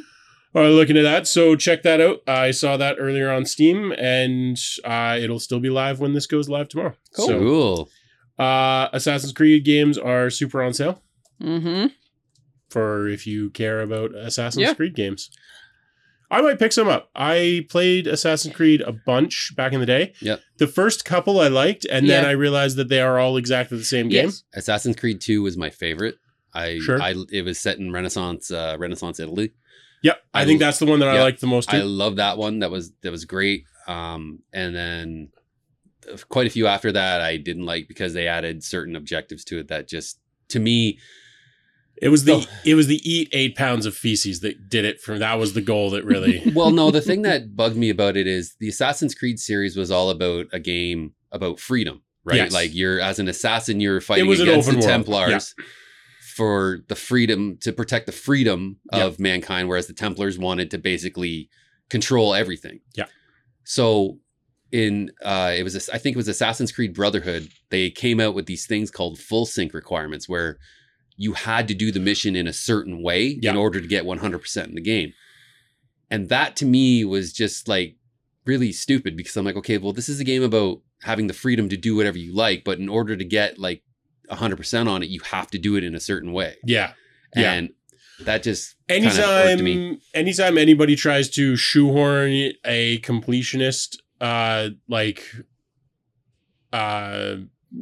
All right, looking at that, so check that out. I saw that earlier on Steam, and uh, it'll still be live when this goes live tomorrow. Cool. So, cool. Uh, Assassin's Creed games are super on sale. Mm-hmm. For if you care about Assassin's yeah. Creed games. I might pick some up. I played Assassin's Creed a bunch back in the day. Yeah. The first couple I liked, and yeah. then I realized that they are all exactly the same yes. game. Assassin's Creed two was my favorite. I, sure. I, it was set in Renaissance, uh, Renaissance Italy. Yep, I, I think that's the one that yep, I liked the most too. I love that one. That was that was great. Um, and then quite a few after that I didn't like because they added certain objectives to it that just to me it was the, the it was the eat eight pounds of feces that did it for that was the goal that really Well, no, the thing that bugged me about it is the Assassin's Creed series was all about a game about freedom, right? Yes. Like you're as an assassin you're fighting against the world. Templars. Yeah. For the freedom to protect the freedom yeah. of mankind, whereas the Templars wanted to basically control everything. Yeah. So in uh, it was I think it was Assassin's Creed Brotherhood. They came out with these things called full sync requirements, where you had to do the mission in a certain way yeah. in order to get one hundred percent in the game. And that to me was just like really stupid because I'm like, okay, well, this is a game about having the freedom to do whatever you like, but in order to get like one hundred percent on it, you have to do it in a certain way. Yeah. And yeah. that just anytime me. anytime anybody tries to shoehorn a completionist uh like uh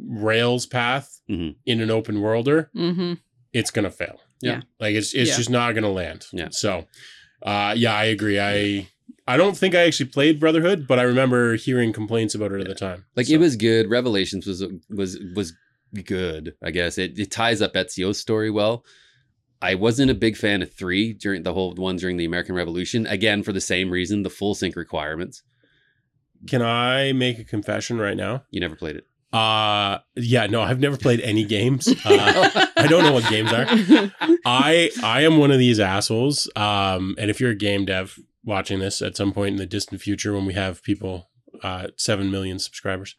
rails path mm-hmm. in an open worlder, mm-hmm. it's gonna fail. Yeah. yeah. Like it's it's yeah. just not gonna land. Yeah. So uh yeah, I agree. I I don't think I actually played Brotherhood, but I remember hearing complaints about it yeah. at the time. Like so. It was good. Revelations was was was good, I guess. It it ties up Ezio's story well. I wasn't a big fan of three during the whole one during the American Revolution. Again, for the same reason, the full sync requirements. Can I make a confession right now? You never played it. Uh yeah, no, I've never played any games. Uh, I don't know what games are. I I am one of these assholes. Um, and if you're a game dev watching this at some point in the distant future when we have people Uh, seven million subscribers.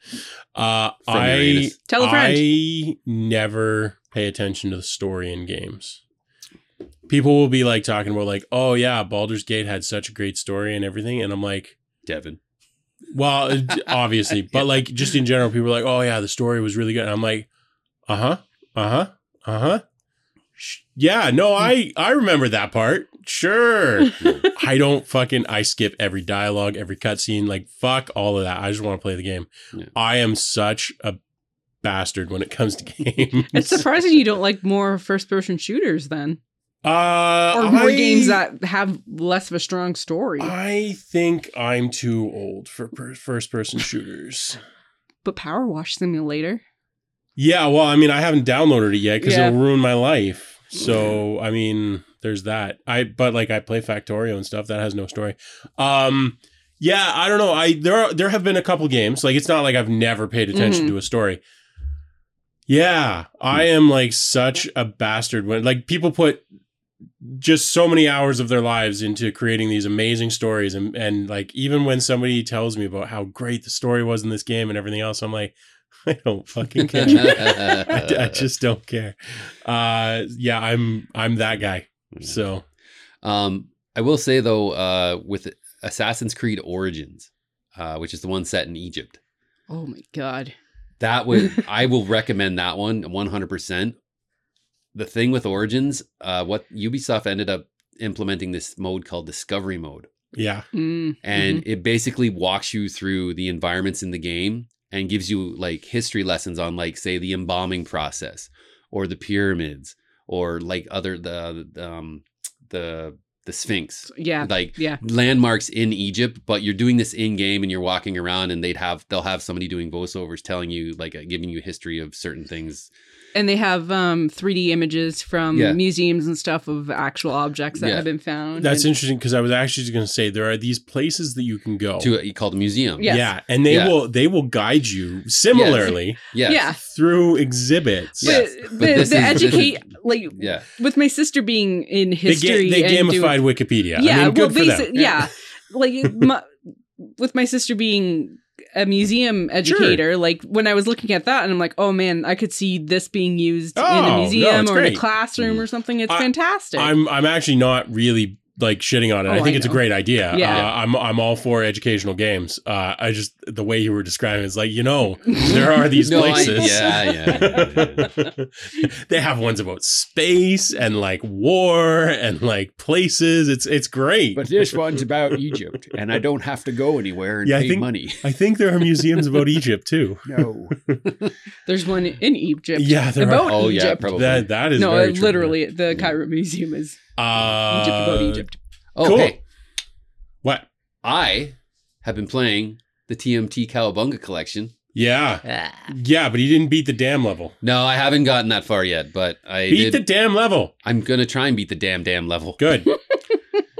Uh, I Tell a friend. I never pay attention to the story in games. People will be like talking about like, oh yeah, Baldur's Gate had such a great story and everything, and I'm like, Devin. Well, obviously, but like just in general, people are like, oh yeah, the story was really good, and I'm like, uh huh, uh huh, uh huh. Yeah, no, I, I remember that part. Sure. I don't fucking, I skip every dialogue, every cutscene, like fuck all of that. I just want to play the game. Yeah. I am such a bastard when it comes to games. It's surprising you don't like more first-person shooters then. Uh, or more I, games that have less of a strong story. I think I'm too old for per- first-person shooters. But Power Wash Simulator? Yeah, well, I mean, I haven't downloaded it yet because yeah. it'll ruin my life. So, I mean, there's that. I but like I play Factorio and stuff that has no story. Um, yeah, I don't know. I there are, there have been a couple games. Like it's not like I've never paid attention mm-hmm. to a story. Yeah, I am like such a bastard when like people put just so many hours of their lives into creating these amazing stories. And, and like, even when somebody tells me about how great the story was in this game and everything else, I'm like, I don't fucking care. I, I just don't care. Uh, yeah, I'm, I'm that guy. So, um, I will say though, uh, with Assassin's Creed Origins, uh, which is the one set in Egypt. Oh my God. That was, I will recommend that one one hundred percent. The thing with Origins, uh, what Ubisoft ended up implementing this mode called Discovery Mode. Yeah. Mm, and mm-hmm. it basically walks you through the environments in the game and gives you like history lessons on like, say, the embalming process or the pyramids or like other, the, um, the, the Sphinx. Yeah. Like yeah. landmarks in Egypt, but you're doing this in game and you're walking around and they'd have, they'll have somebody doing voiceovers telling you like uh, giving you history of certain things. And they have um, three D images from yeah. museums and stuff of actual objects that yeah. have been found. That's and- interesting because I was actually going to say there are these places that you can go to. You call the museum, yes. yeah, and they yeah. will they will guide you similarly, yes. yeah, through exhibits. But, yes. but the, the educate is, like yeah. with my sister being in history, they, ga- they and gamified do- Wikipedia. Yeah, I mean, well, good for them. yeah, like my, with my sister being. A museum educator, sure. like when I was looking at that and I'm like, oh man, I could see this being used oh, in a museum no, or great. in a classroom mm. or something. It's I, fantastic. I'm I'm actually not really like shitting on it. Oh, I think I it's know. a great idea. Yeah. Uh, I'm I'm all for educational games. Uh, I just, the way you were describing it is like, you know, there are these no, places. I, yeah, yeah. yeah, yeah. They have ones about space and like war and like places. It's it's great. But this one's about Egypt and I don't have to go anywhere and yeah, pay I think, money. I think there are museums about Egypt too. No. There's one in Egypt. Yeah, there about are. Oh, Egypt. yeah, probably. That, that is no, very true. No, literally, man. the Cairo Museum is... Uh, Egypt about Egypt. Oh, cool. Hey. What? I have been playing the T M T Cowabunga collection. Yeah. Ah. Yeah, but you didn't beat the damn level. No, I haven't gotten that far yet, but I Beat did. the damn level. I'm going to try and beat the damn damn level. Good.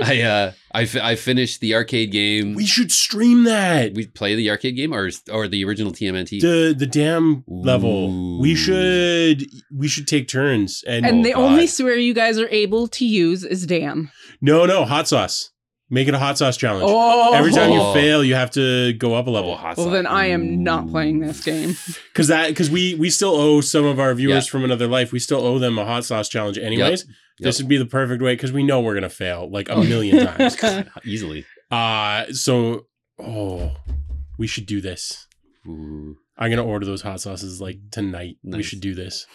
I uh I, f- I finished the arcade game. We should stream that. We play the arcade game or or the original T M N T. The the damn Ooh. level. We should we should take turns and And oh the God. only swear you guys are able to use is damn. No, no, hot sauce. Make it a hot sauce challenge. Oh. Every time you fail, you have to go up a level. Oh, hot sauce. Well, then I am Ooh. not playing this game. Because that because we, we still owe some of our viewers yeah. from another life. We still owe them a hot sauce challenge anyways. Yep. Yep. This would be the perfect way because we know we're going to fail like a oh. million times. Easily. Uh, so, oh, we should do this. Ooh. I'm going to order those hot sauces like tonight. Nice. We should do this.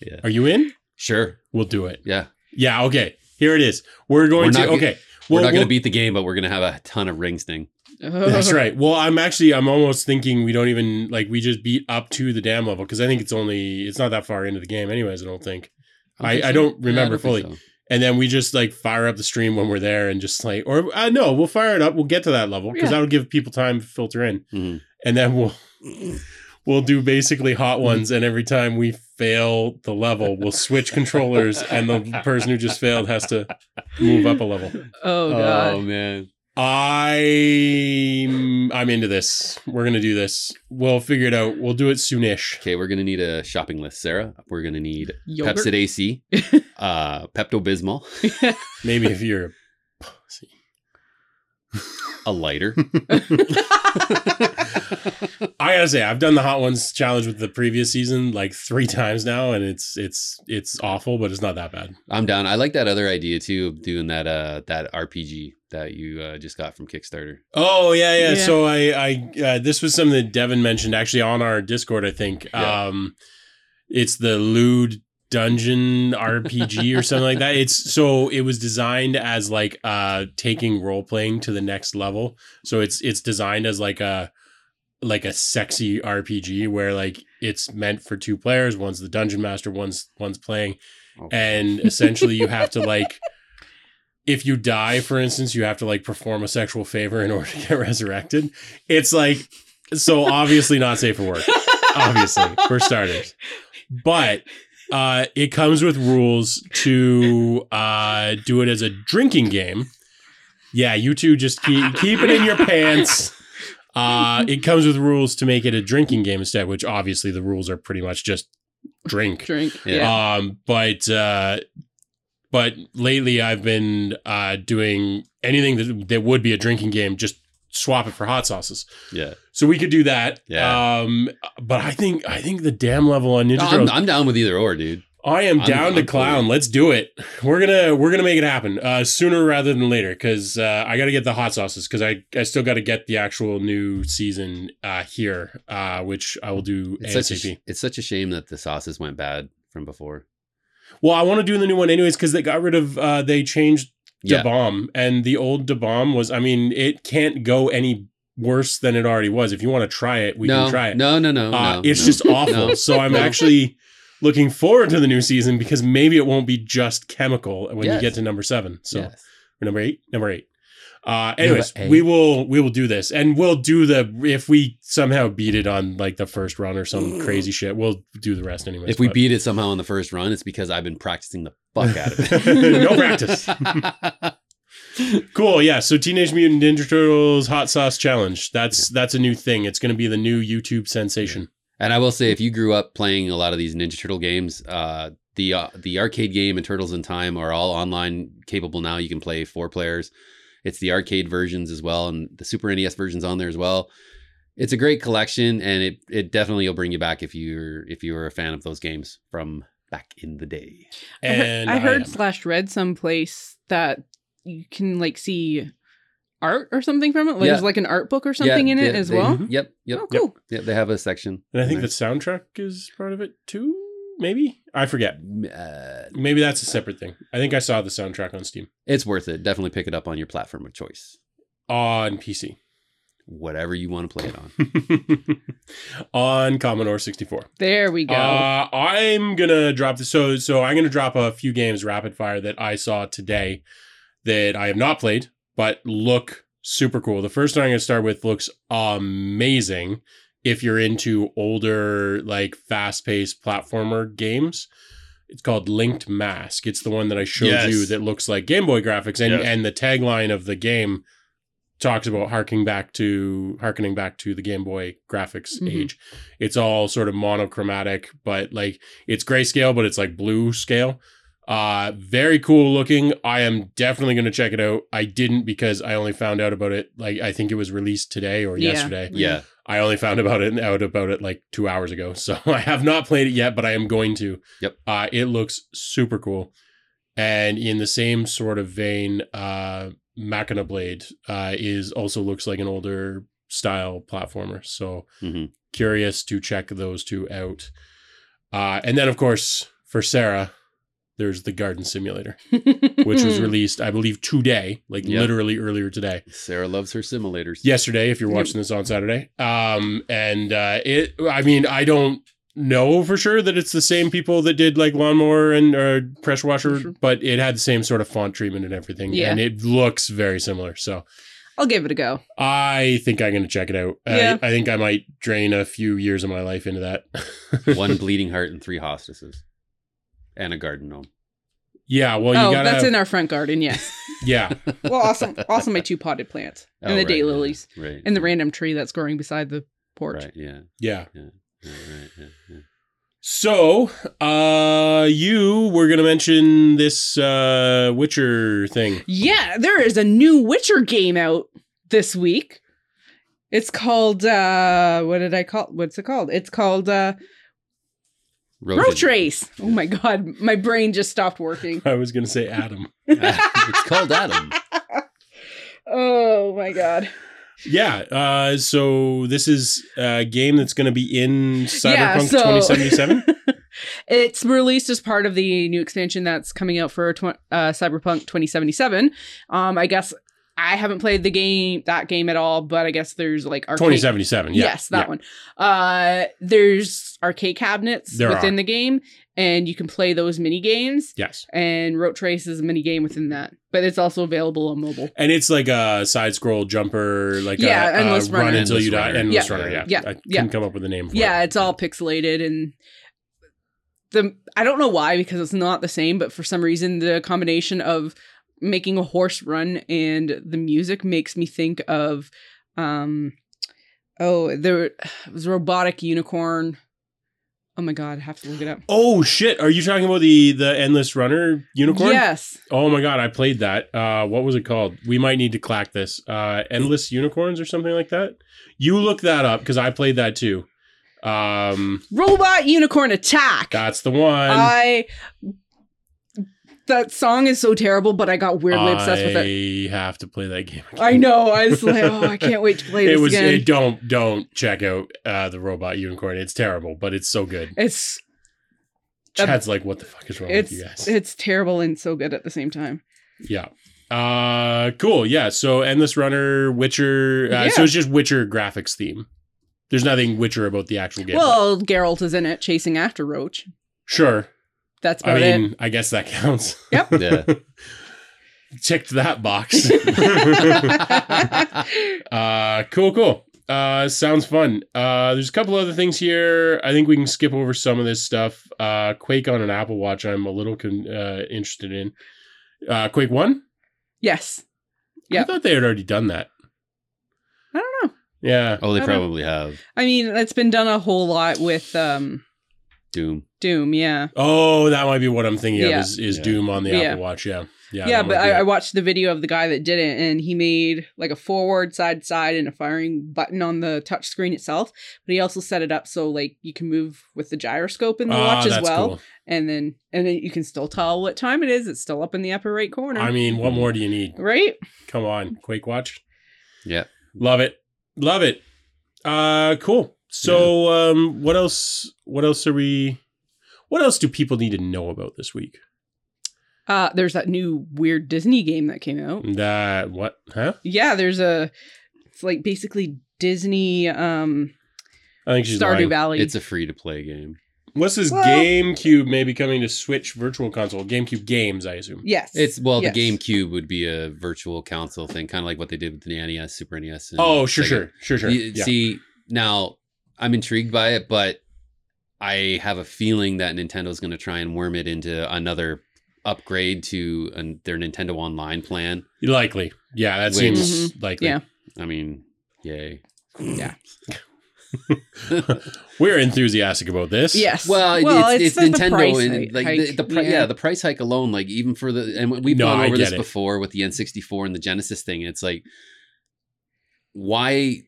Yeah. Are you in? Sure. We'll do it. Yeah. Yeah. Okay. Here it is. We're going we're to. Not, okay. We're well, not going to we'll, beat the game, but we're going to have a ton of ring sting. That's right. Well, I'm actually, I'm almost thinking we don't even, like, we just beat up to the damn level because I think it's only, it's not that far into the game anyways, I don't think. I, I, I don't remember yeah, I don't fully. So. And then we just, like, fire up the stream when we're there and just, like, or, uh, no, we'll fire it up. We'll get to that level because yeah. that'll give people time to filter in. Mm-hmm. And then we'll... We'll do basically hot ones, and every time we fail the level, we'll switch controllers, and the person who just failed has to move up a level. Oh, God. Oh, man. I'm, I'm into this. We're going to do this. We'll figure it out. We'll do it soonish. Okay, we're going to need a shopping list, Sarah. We're going to need Yogurt. Pepsid A C, uh, Pepto-Bismol. Maybe if you're a pussy. A lighter. I gotta say, I've done the hot ones challenge with the previous season like three times now, and it's it's it's awful, but it's not that bad. I'm down. I like that other idea too of doing that uh that R P G that you uh, just got from Kickstarter. Oh yeah, yeah. yeah. So I I uh, this was something that Devin mentioned actually on our Discord. I think yeah. um it's the lewd dungeon R P G or something like that. It's so it was designed as like uh taking role playing to the next level. So it's it's designed as like a like a sexy R P G where like it's meant for two players. One's the dungeon master, one's one's playing. Okay. And essentially you have to like if you die, for instance, you have to like perform a sexual favor in order to get resurrected. It's like so obviously not safe for work. Obviously, for starters. But Uh, it comes with rules to uh, do it as a drinking game. Yeah, you two just keep, keep it in your pants. Uh, it comes with rules to make it a drinking game instead, which obviously the rules are pretty much just drink. Drink, yeah. Um, but uh, But lately I've been uh, doing anything that, that would be a drinking game, just swap it for hot sauces. Yeah. So we could do that. Yeah. Um, but I think I think the damn level on Ninja no, Turtles. I'm, I'm down with either or, dude. I am I'm, down I'm to clown. Cool. Let's do it. We're gonna we're gonna make it happen uh, sooner rather than later, because uh, I got to get the hot sauces, because I, I still got to get the actual new season uh, here, uh, which I will do it's A S A P. Such a, it's such a shame that the sauces went bad from before. Well, I want to do the new one anyways, because they got rid of uh, they changed Da Bomb, yeah. and the old Da Bomb was. I mean, it can't go any worse than it already was. If you want to try it, we no, can try it. No, no, no, uh, no. It's no, just awful. No. So I'm actually looking forward to the new season, because maybe it won't be just chemical when yes. you get to number seven. So yes. or number eight, number eight. Uh, anyways, number eight. we will we will do this, and we'll do the if we somehow beat it on like the first run or some crazy shit. We'll do the rest anyways. If we but. beat it somehow on the first run, it's because I've been practicing the fuck out of it. No practice. Cool. Yeah. So Teenage Mutant Ninja Turtles Hot Sauce Challenge. That's yeah. that's a new thing. It's going to be the new YouTube sensation. Yeah. And I will say, if you grew up playing a lot of these Ninja Turtle games, uh, the uh, the arcade game and Turtles in Time are all online capable now. You can play four players. It's the arcade versions as well, and the Super N E S versions on there as well. It's a great collection, and it it definitely will bring you back if you're if you're a fan of those games from back in the day. And I heard, I heard I slash read someplace that you can like see art or something from it, like yeah. there's like an art book or something yeah, in it they, as they, well. Yep, yep. Oh, cool. Yep. Yep, they have a section. And I think the soundtrack is part of it too. Maybe I forget. Uh, maybe that's a separate thing. I think I saw the soundtrack on Steam. It's worth it. Definitely pick it up on your platform of choice. On P C, whatever you want to play it on. On Commodore sixty-four. There we go. Uh, I'm gonna drop the so so. I'm gonna drop a few games rapid fire that I saw today that I have not played, but look super cool. The first one I'm going to start with looks amazing if you're into older, like, fast-paced platformer games. It's called Linked Mask. It's the one that I showed yes. you that looks like Game Boy graphics. And yes. and the tagline of the game talks about harking back to harkening back to the Game Boy graphics mm-hmm. age. It's all sort of monochromatic, but, like, it's grayscale, but it's, like, blue scale. Uh, very cool looking. I am definitely going to check it out. I didn't because I only found out about it. Like, I think it was released today or yeah. yesterday. Yeah. I only found about it out about it like two hours ago. So I have not played it yet, but I am going to. Yep. Uh, it looks super cool. And in the same sort of vein, uh, Machina Blade, uh, is also looks like an older style platformer. So mm-hmm. curious to check those two out. Uh, and then of course for Sarah, there's the Garden Simulator, which was released, I believe, today, like yep. literally earlier today. Sarah loves her simulators. Yesterday, if you're watching this on Saturday. Um, and uh, it, I mean, I don't know for sure that it's the same people that did like Lawnmower and or Pressure Washer, sure. but it had the same sort of font treatment and everything. Yeah. And it looks very similar. So I'll give it a go. I think I'm going to check it out. Yeah. I, I think I might drain a few years of my life into that. One bleeding heart and three hospices. And a garden gnome. Yeah, well, you oh, gotta... that's in our front garden, yes. Yeah. Well, also, also my two potted plants and oh, the right, daylilies yeah, right, and the random tree that's growing beside the porch. Right, yeah. Yeah. yeah, yeah, right, yeah, yeah. So, uh, you were going to mention this uh, Witcher thing. Yeah, there is a new Witcher game out this week. It's called, uh, what did I call What's it called? It's called... Uh, Road Roach Race. Oh my God. My brain just stopped working. I was going to say Adam. It's called Adam. Oh my God. Yeah. Uh, so this is a game that's going to be in Cyberpunk yeah, so twenty seventy-seven? It's released as part of the new expansion that's coming out for tw- uh, Cyberpunk twenty seventy-seven. Um, I guess I haven't played the game, that game at all, but I guess there's like arcade. twenty seventy-seven, yeah. Yes, that yeah. one. Uh, there's arcade cabinets there within are. the game, and you can play those mini games. Yes. And Road Trace is a mini game within that, but it's also available on mobile. And it's like a side scroll jumper, like yeah, a, endless a run runner. until endless you die. Runner. Endless yeah. runner, yeah. yeah. I couldn't yeah. come up with a name for yeah, it. Yeah, it's all pixelated and. the I don't know why, because it's not the same, but for some reason, the combination of making a horse run and the music makes me think of, um, oh, there was a robotic unicorn. Oh my god, I have to look it up. Oh shit, are you talking about the the Endless Runner unicorn? Yes. Oh my god, I played that. Uh, what was it called? We might need to clack this. Uh, Endless Unicorns or something like that? You look that up, because I played that too. Um, Robot Unicorn Attack! That's the one. I... That song is so terrible, but I got weirdly I obsessed with it. I have to play that game again. I know. I was like, oh, I can't wait to play this it was, again. It, don't don't check out uh, the Robot Unicorn. It's terrible, but it's so good. It's Chad's uh, like, what the fuck is wrong with you guys? It's terrible and so good at the same time. Yeah. Uh, cool. Yeah. So Endless Runner, Witcher. Uh, yeah. So it's just Witcher graphics theme. There's nothing Witcher about the actual game. Well, Geralt is in it chasing after Roach. Sure. That's about it. I mean, it. I guess that counts. Yep. Yeah. Checked that box. uh, cool, cool. Uh, sounds fun. Uh, there's a couple other things here. I think we can skip over some of this stuff. Uh, Quake on an Apple Watch, I'm a little con- uh, interested in. Uh, Quake one? Yes. Yep. I thought they had already done that. I don't know. Yeah. Oh, they probably know. have. I mean, it's been done a whole lot with... Um, Doom. Doom, yeah. Oh, that might be what I'm thinking yeah. of is, is yeah. Doom on the Apple yeah. Watch, yeah. Yeah, yeah but I, I watched the video of the guy that did it, and he made like a forward, side, side, and a firing button on the touch screen itself. But he also set it up so like you can move with the gyroscope in the oh, watch as well. Cool. And then and then you can still tell what time it is. It's still up in the upper right corner. I mean, what more do you need? Right? Come on, Quake Watch. Yeah. Love it. Love it. Uh, cool. So, yeah. um, what else, what else are we, what else do people need to know about this week? Uh, there's that new weird Disney game that came out. That, what, huh? Yeah, there's a, it's like basically Disney, um, I think she's Stardew lying. Valley. It's a free-to-play game. What's this well, GameCube maybe coming to Switch virtual console? GameCube games, I assume. Yes. It's Well, yes. the GameCube would be a virtual console thing, kind of like what they did with the N E S, Super N E S. And oh, sure, Sega. sure, sure, sure. You, yeah. See, now... I'm intrigued by it, but I have a feeling that Nintendo's going to try and worm it into another upgrade to an, their Nintendo Online plan. Likely. Yeah, that which, seems mm-hmm. likely. Yeah. I mean, yay. Yeah. We're enthusiastic about this. Yes. Well, well it's, it's, it's like Nintendo. The price and, like, hike. The, the pri- yeah. yeah, the price hike alone, like even for the... And we've no, gone over this it. before with the N sixty-four and the Genesis thing. And it's like, why...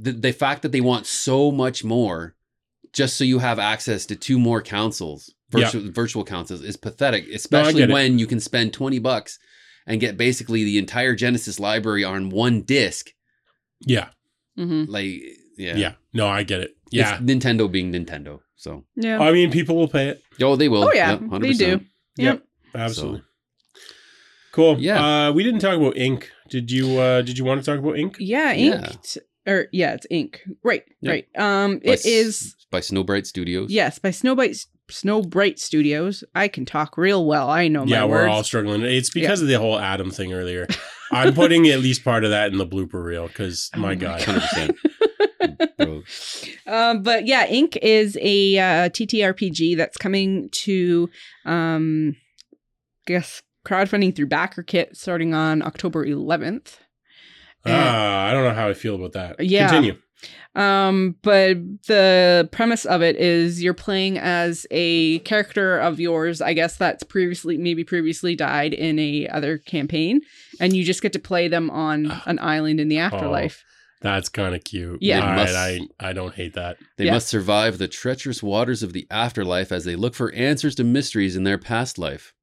The, the fact that they want so much more just so you have access to two more consoles, virtual, yeah. virtual consoles, is pathetic, especially no, when it. you can spend twenty bucks and get basically the entire Genesis library on one disc. Yeah. Mm-hmm. Like, yeah. Yeah. No, I get it. Yeah. It's Nintendo being Nintendo. So, yeah. I mean, people will pay it. Oh, they will. Oh, yeah. Yep, one hundred percent. They do. Yep. yep. Absolutely. So. Cool. Yeah. Uh, we didn't talk about Ink. Did you, uh, did you want to talk about Ink? Yeah. Ink. Yeah. Or yeah, it's Ink. Right, yeah. right. Um, by, it is by Snowbright Studios. Yes, by Snowbright Snowbright Studios. I can talk real well. I know. Yeah, my we're words. all struggling. It's because yeah. of the whole Adam thing earlier. I'm putting at least part of that in the blooper reel because oh my, my god. one hundred percent. um, but yeah, Ink is a uh, T T R P G that's coming to, um, I guess, crowdfunding through BackerKit starting on October eleventh. Ah, I don't know how I feel about that. Yeah. Continue. Um, but the premise of it is you're playing as a character of yours, I guess that's previously, maybe previously died in a other campaign, and you just get to play them on an island in the afterlife. Oh, that's kind of cute. Yeah. All must, right, I, I don't hate that. They yeah. must survive the treacherous waters of the afterlife as they look for answers to mysteries in their past life.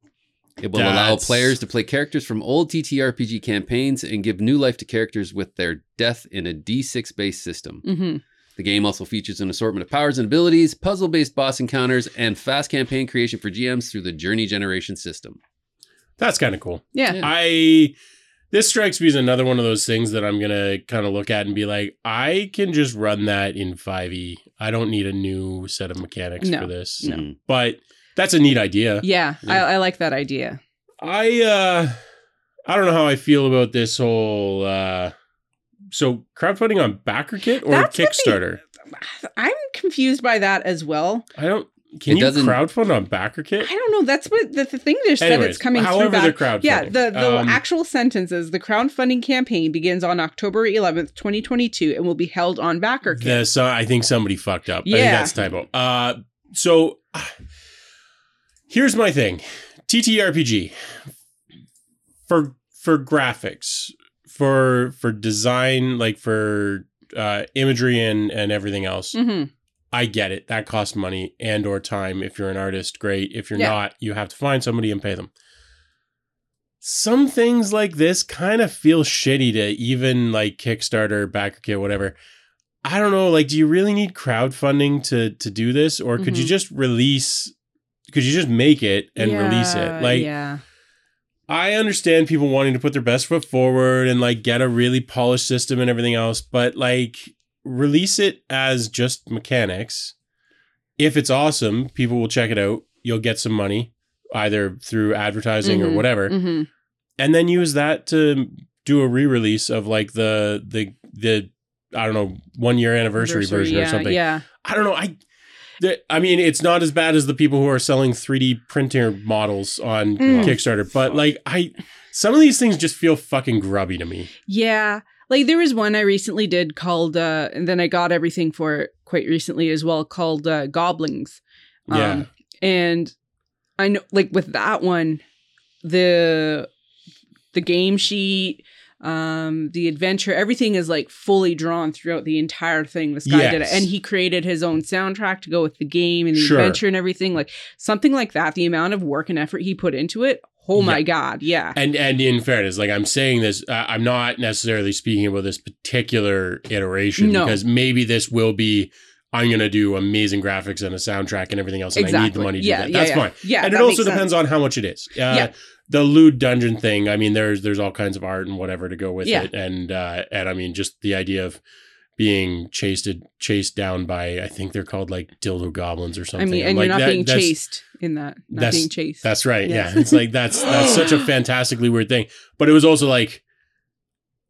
It will That's... allow players to play characters from old T T R P G campaigns and give new life to characters with their death in a D six-based system. Mm-hmm. The game also features an assortment of powers and abilities, puzzle-based boss encounters, and fast campaign creation for G Ms through the journey generation system. That's kind of cool. Yeah. yeah. I This strikes me as another one of those things that I'm going to kind of look at and be like, I can just run that in five E. I don't need a new set of mechanics no, for this. No. But... That's a neat idea. Yeah, yeah. I, I like that idea. I uh, I don't know how I feel about this whole... Uh, so crowdfunding on BackerKit or That's Kickstarter? Be, I'm confused by that as well. I don't... Can it you crowdfund on BackerKit? I don't know. That's what the, the thing they said. Anyways, it's coming however through. However, back- crowdfunding. Yeah, the, the um, actual sentence is the crowdfunding campaign begins on October eleventh, twenty twenty-two, and will be held on BackerKit. The, so I think somebody fucked up. Yeah. I think that's a typo. Uh, So here's my thing. T T R P G for for graphics, for for design, like for uh, imagery and, and everything else. Mm-hmm. I get it. That costs money and or time. If you're an artist, great. If you're yeah. not, you have to find somebody and pay them. Some things like this kind of feel shitty to even like Kickstarter, BackerKit, whatever. I don't know. Like, do you really need crowdfunding to to do this, or could mm-hmm. you just release? Could you just make it and yeah, release it? Like, yeah. I understand people wanting to put their best foot forward and like get a really polished system and everything else, but like release it as just mechanics. If it's awesome, people will check it out. You'll get some money either through advertising mm-hmm, or whatever, mm-hmm. and then use that to do a re-release of like the the the. I don't know, one year anniversary, anniversary version yeah, or something. Yeah. I don't know. I th- I mean, it's not as bad as the people who are selling three D printer models on mm. Kickstarter, but like I, some of these things just feel fucking grubby to me. Yeah. Like there was one I recently did called, uh, and then I got everything for it quite recently as well, called uh, Goblings. Um, yeah. And I know like with that one, the the game sheet, um the adventure, everything is like fully drawn throughout the entire thing. This guy yes. did it, and he created his own soundtrack to go with the game and the sure. adventure and everything. Like something like that, the amount of work and effort he put into it, oh yeah. my god. Yeah. And and in fairness, like I'm saying this, uh, I'm not necessarily speaking about this particular iteration, no. because maybe this will be I'm gonna do amazing graphics and a soundtrack and everything else, and exactly. I need the money to yeah, do that. Yeah, that's yeah. fine. Yeah, and it also depends sense. On how much it is. Uh, yeah. The lewd dungeon thing. I mean, there's there's all kinds of art and whatever to go with yeah. it, and uh, and I mean, just the idea of being chased chased down by, I think they're called like dildo goblins or something. I mean, and I'm you're like, not that, being chased in that. Not being chased. That's right. Yes. Yeah, it's like that's that's such a fantastically weird thing. But it was also like.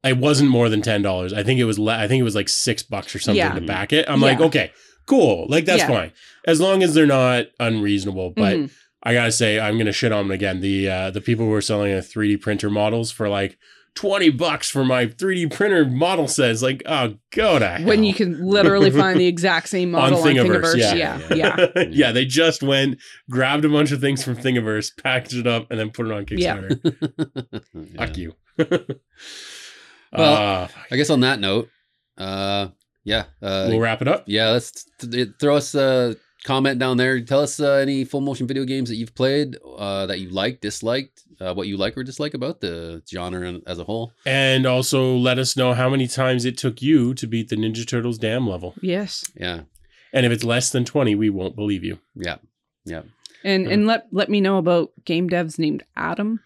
It wasn't more than ten dollars. I think it was. Le- I think it was like six bucks or something yeah. to back it. I'm yeah. like, okay, cool. Like that's yeah. fine, as long as they're not unreasonable. But mm-hmm. I gotta say, I'm gonna shit on them again. The uh, the people who are selling a three D printer models for like twenty bucks for my three D printer model says, like, oh, go to hell. When you can literally find the exact same model on Thingiverse. On Thingiverse. Yeah, yeah, yeah. Yeah. yeah. They just went, grabbed a bunch of things from Thingiverse, packaged it up, and then put it on Kickstarter. Yeah. Fuck you. Well, uh, I guess on that note, uh, yeah, uh, we'll wrap it up. Yeah, let's th- throw us a comment down there. Tell us uh, any full motion video games that you've played, uh, that you like, disliked, uh, what you like or dislike about the genre as a whole. And also let us know how many times it took you to beat the Ninja Turtles dam level. Yes. Yeah. And if it's less than twenty, we won't believe you. Yeah. Yeah. And, mm. and let, let me know about game devs named Adam.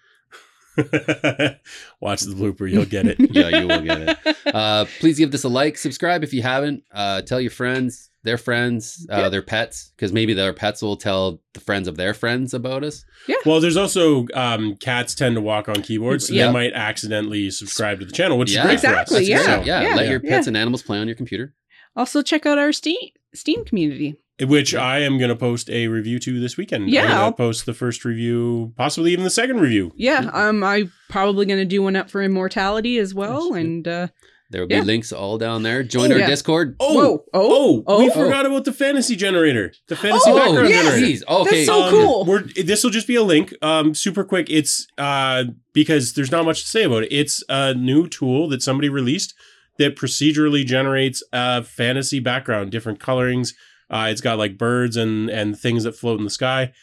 Watch the blooper, you'll get it. Yeah, you will get it. Uh please give this a like, subscribe if you haven't, uh tell your friends, their friends, uh yeah. their pets, because maybe their pets will tell the friends of their friends about us. Yeah, well, there's also um cats tend to walk on keyboards, so yeah. they might accidentally subscribe to the channel, which yeah. is great exactly for us. Yeah. So, yeah yeah let yeah. your pets yeah. and animals play on your computer. Also check out our Steam Steam community, which I am going to post a review to this weekend. Yeah. I'm going to post the first review, possibly even the second review. Yeah. Um, I'm probably going to do one up for Immortality as well. And uh, there will be yeah. links all down there. Join Ooh, our yeah. Discord. Oh, oh, oh, oh, we oh. forgot about the fantasy generator. The fantasy oh, background yes. generator. Oh, okay. That's so um, cool. We're, this will just be a link. Um, super quick. It's uh, because there's not much to say about it. It's a new tool that somebody released that procedurally generates a fantasy background, different colorings. Uh, it's got like birds and, and things that float in the sky,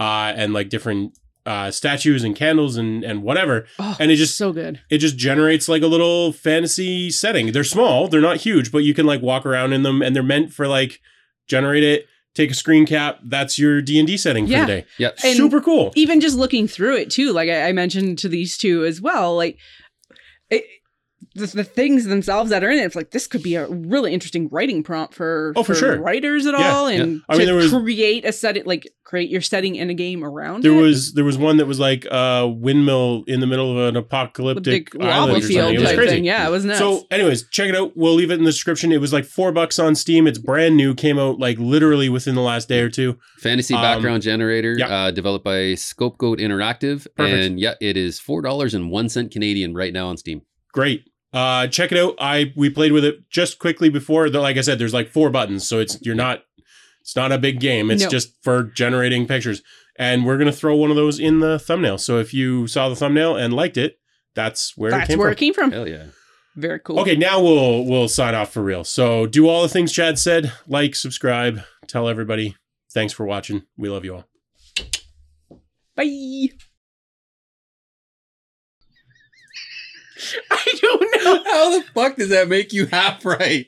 uh, and like different uh, statues and candles and, and whatever. Oh, and it just so good. It just generates like a little fantasy setting. They're small, they're not huge, but you can like walk around in them, and they're meant for like generate it, take a screen cap. That's your D and D setting yeah. for the day. Yeah, and super cool. Even just looking through it too, like I, I mentioned to these two as well, like. It, The, the things themselves that are in it, it's like this could be a really interesting writing prompt for, oh, for, for sure. writers at yeah, all, and yeah. I to mean, there was, create a setting, like create your setting in a game around. There it. was there was one that was like a windmill in the middle of an apocalyptic lava field. It was crazy. Thing. Yeah, it was nuts. So, anyways, check it out. We'll leave it in the description. It was like four bucks on Steam. It's brand new. Came out like literally within the last day or two. Fantasy um, background generator, yeah. uh, developed by Scope Goat Interactive, Perfect. and yeah, it is four dollars and one cent Canadian right now on Steam. Great. Uh, check it out. I we played with it just quickly before. Like I said, there's like four buttons, so it's you're not It's not a big game. It's no. just for generating pictures. And we're going to throw one of those in the thumbnail. So if you saw the thumbnail and liked it, that's where, that's it, came where it came from. Hell yeah. Very cool. Okay, now we'll we'll sign off for real. So do all the things Chad said. Like, subscribe, tell everybody. Thanks for watching. We love you all. Bye. I don't know. How the fuck does that make you half right?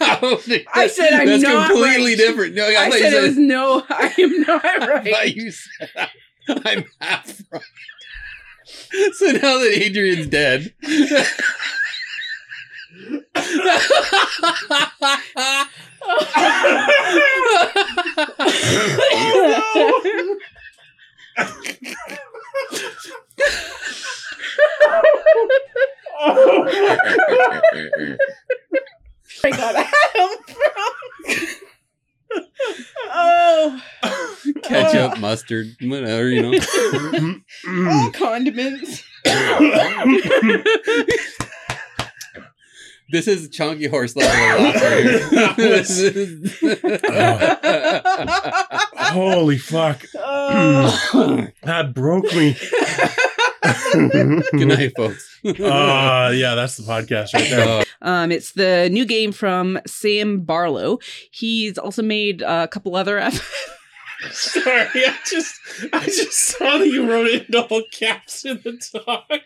I, I said I'm that's not completely right. different. No, I, I said it was no. I am not right. I you said I, I'm half right. So now that Adrian's dead, oh, no. I got Adam from. Oh. Ketchup, oh. mustard, whatever, you know. All condiments. This is chonky horse level. Oh. Holy fuck. Oh. That broke me. Good night, folks. Uh, yeah, that's the podcast right there. Oh. Um, it's the new game from Sam Barlow. He's also made uh, a couple other. F- Sorry, I just I just saw that you wrote it in all caps in the talk.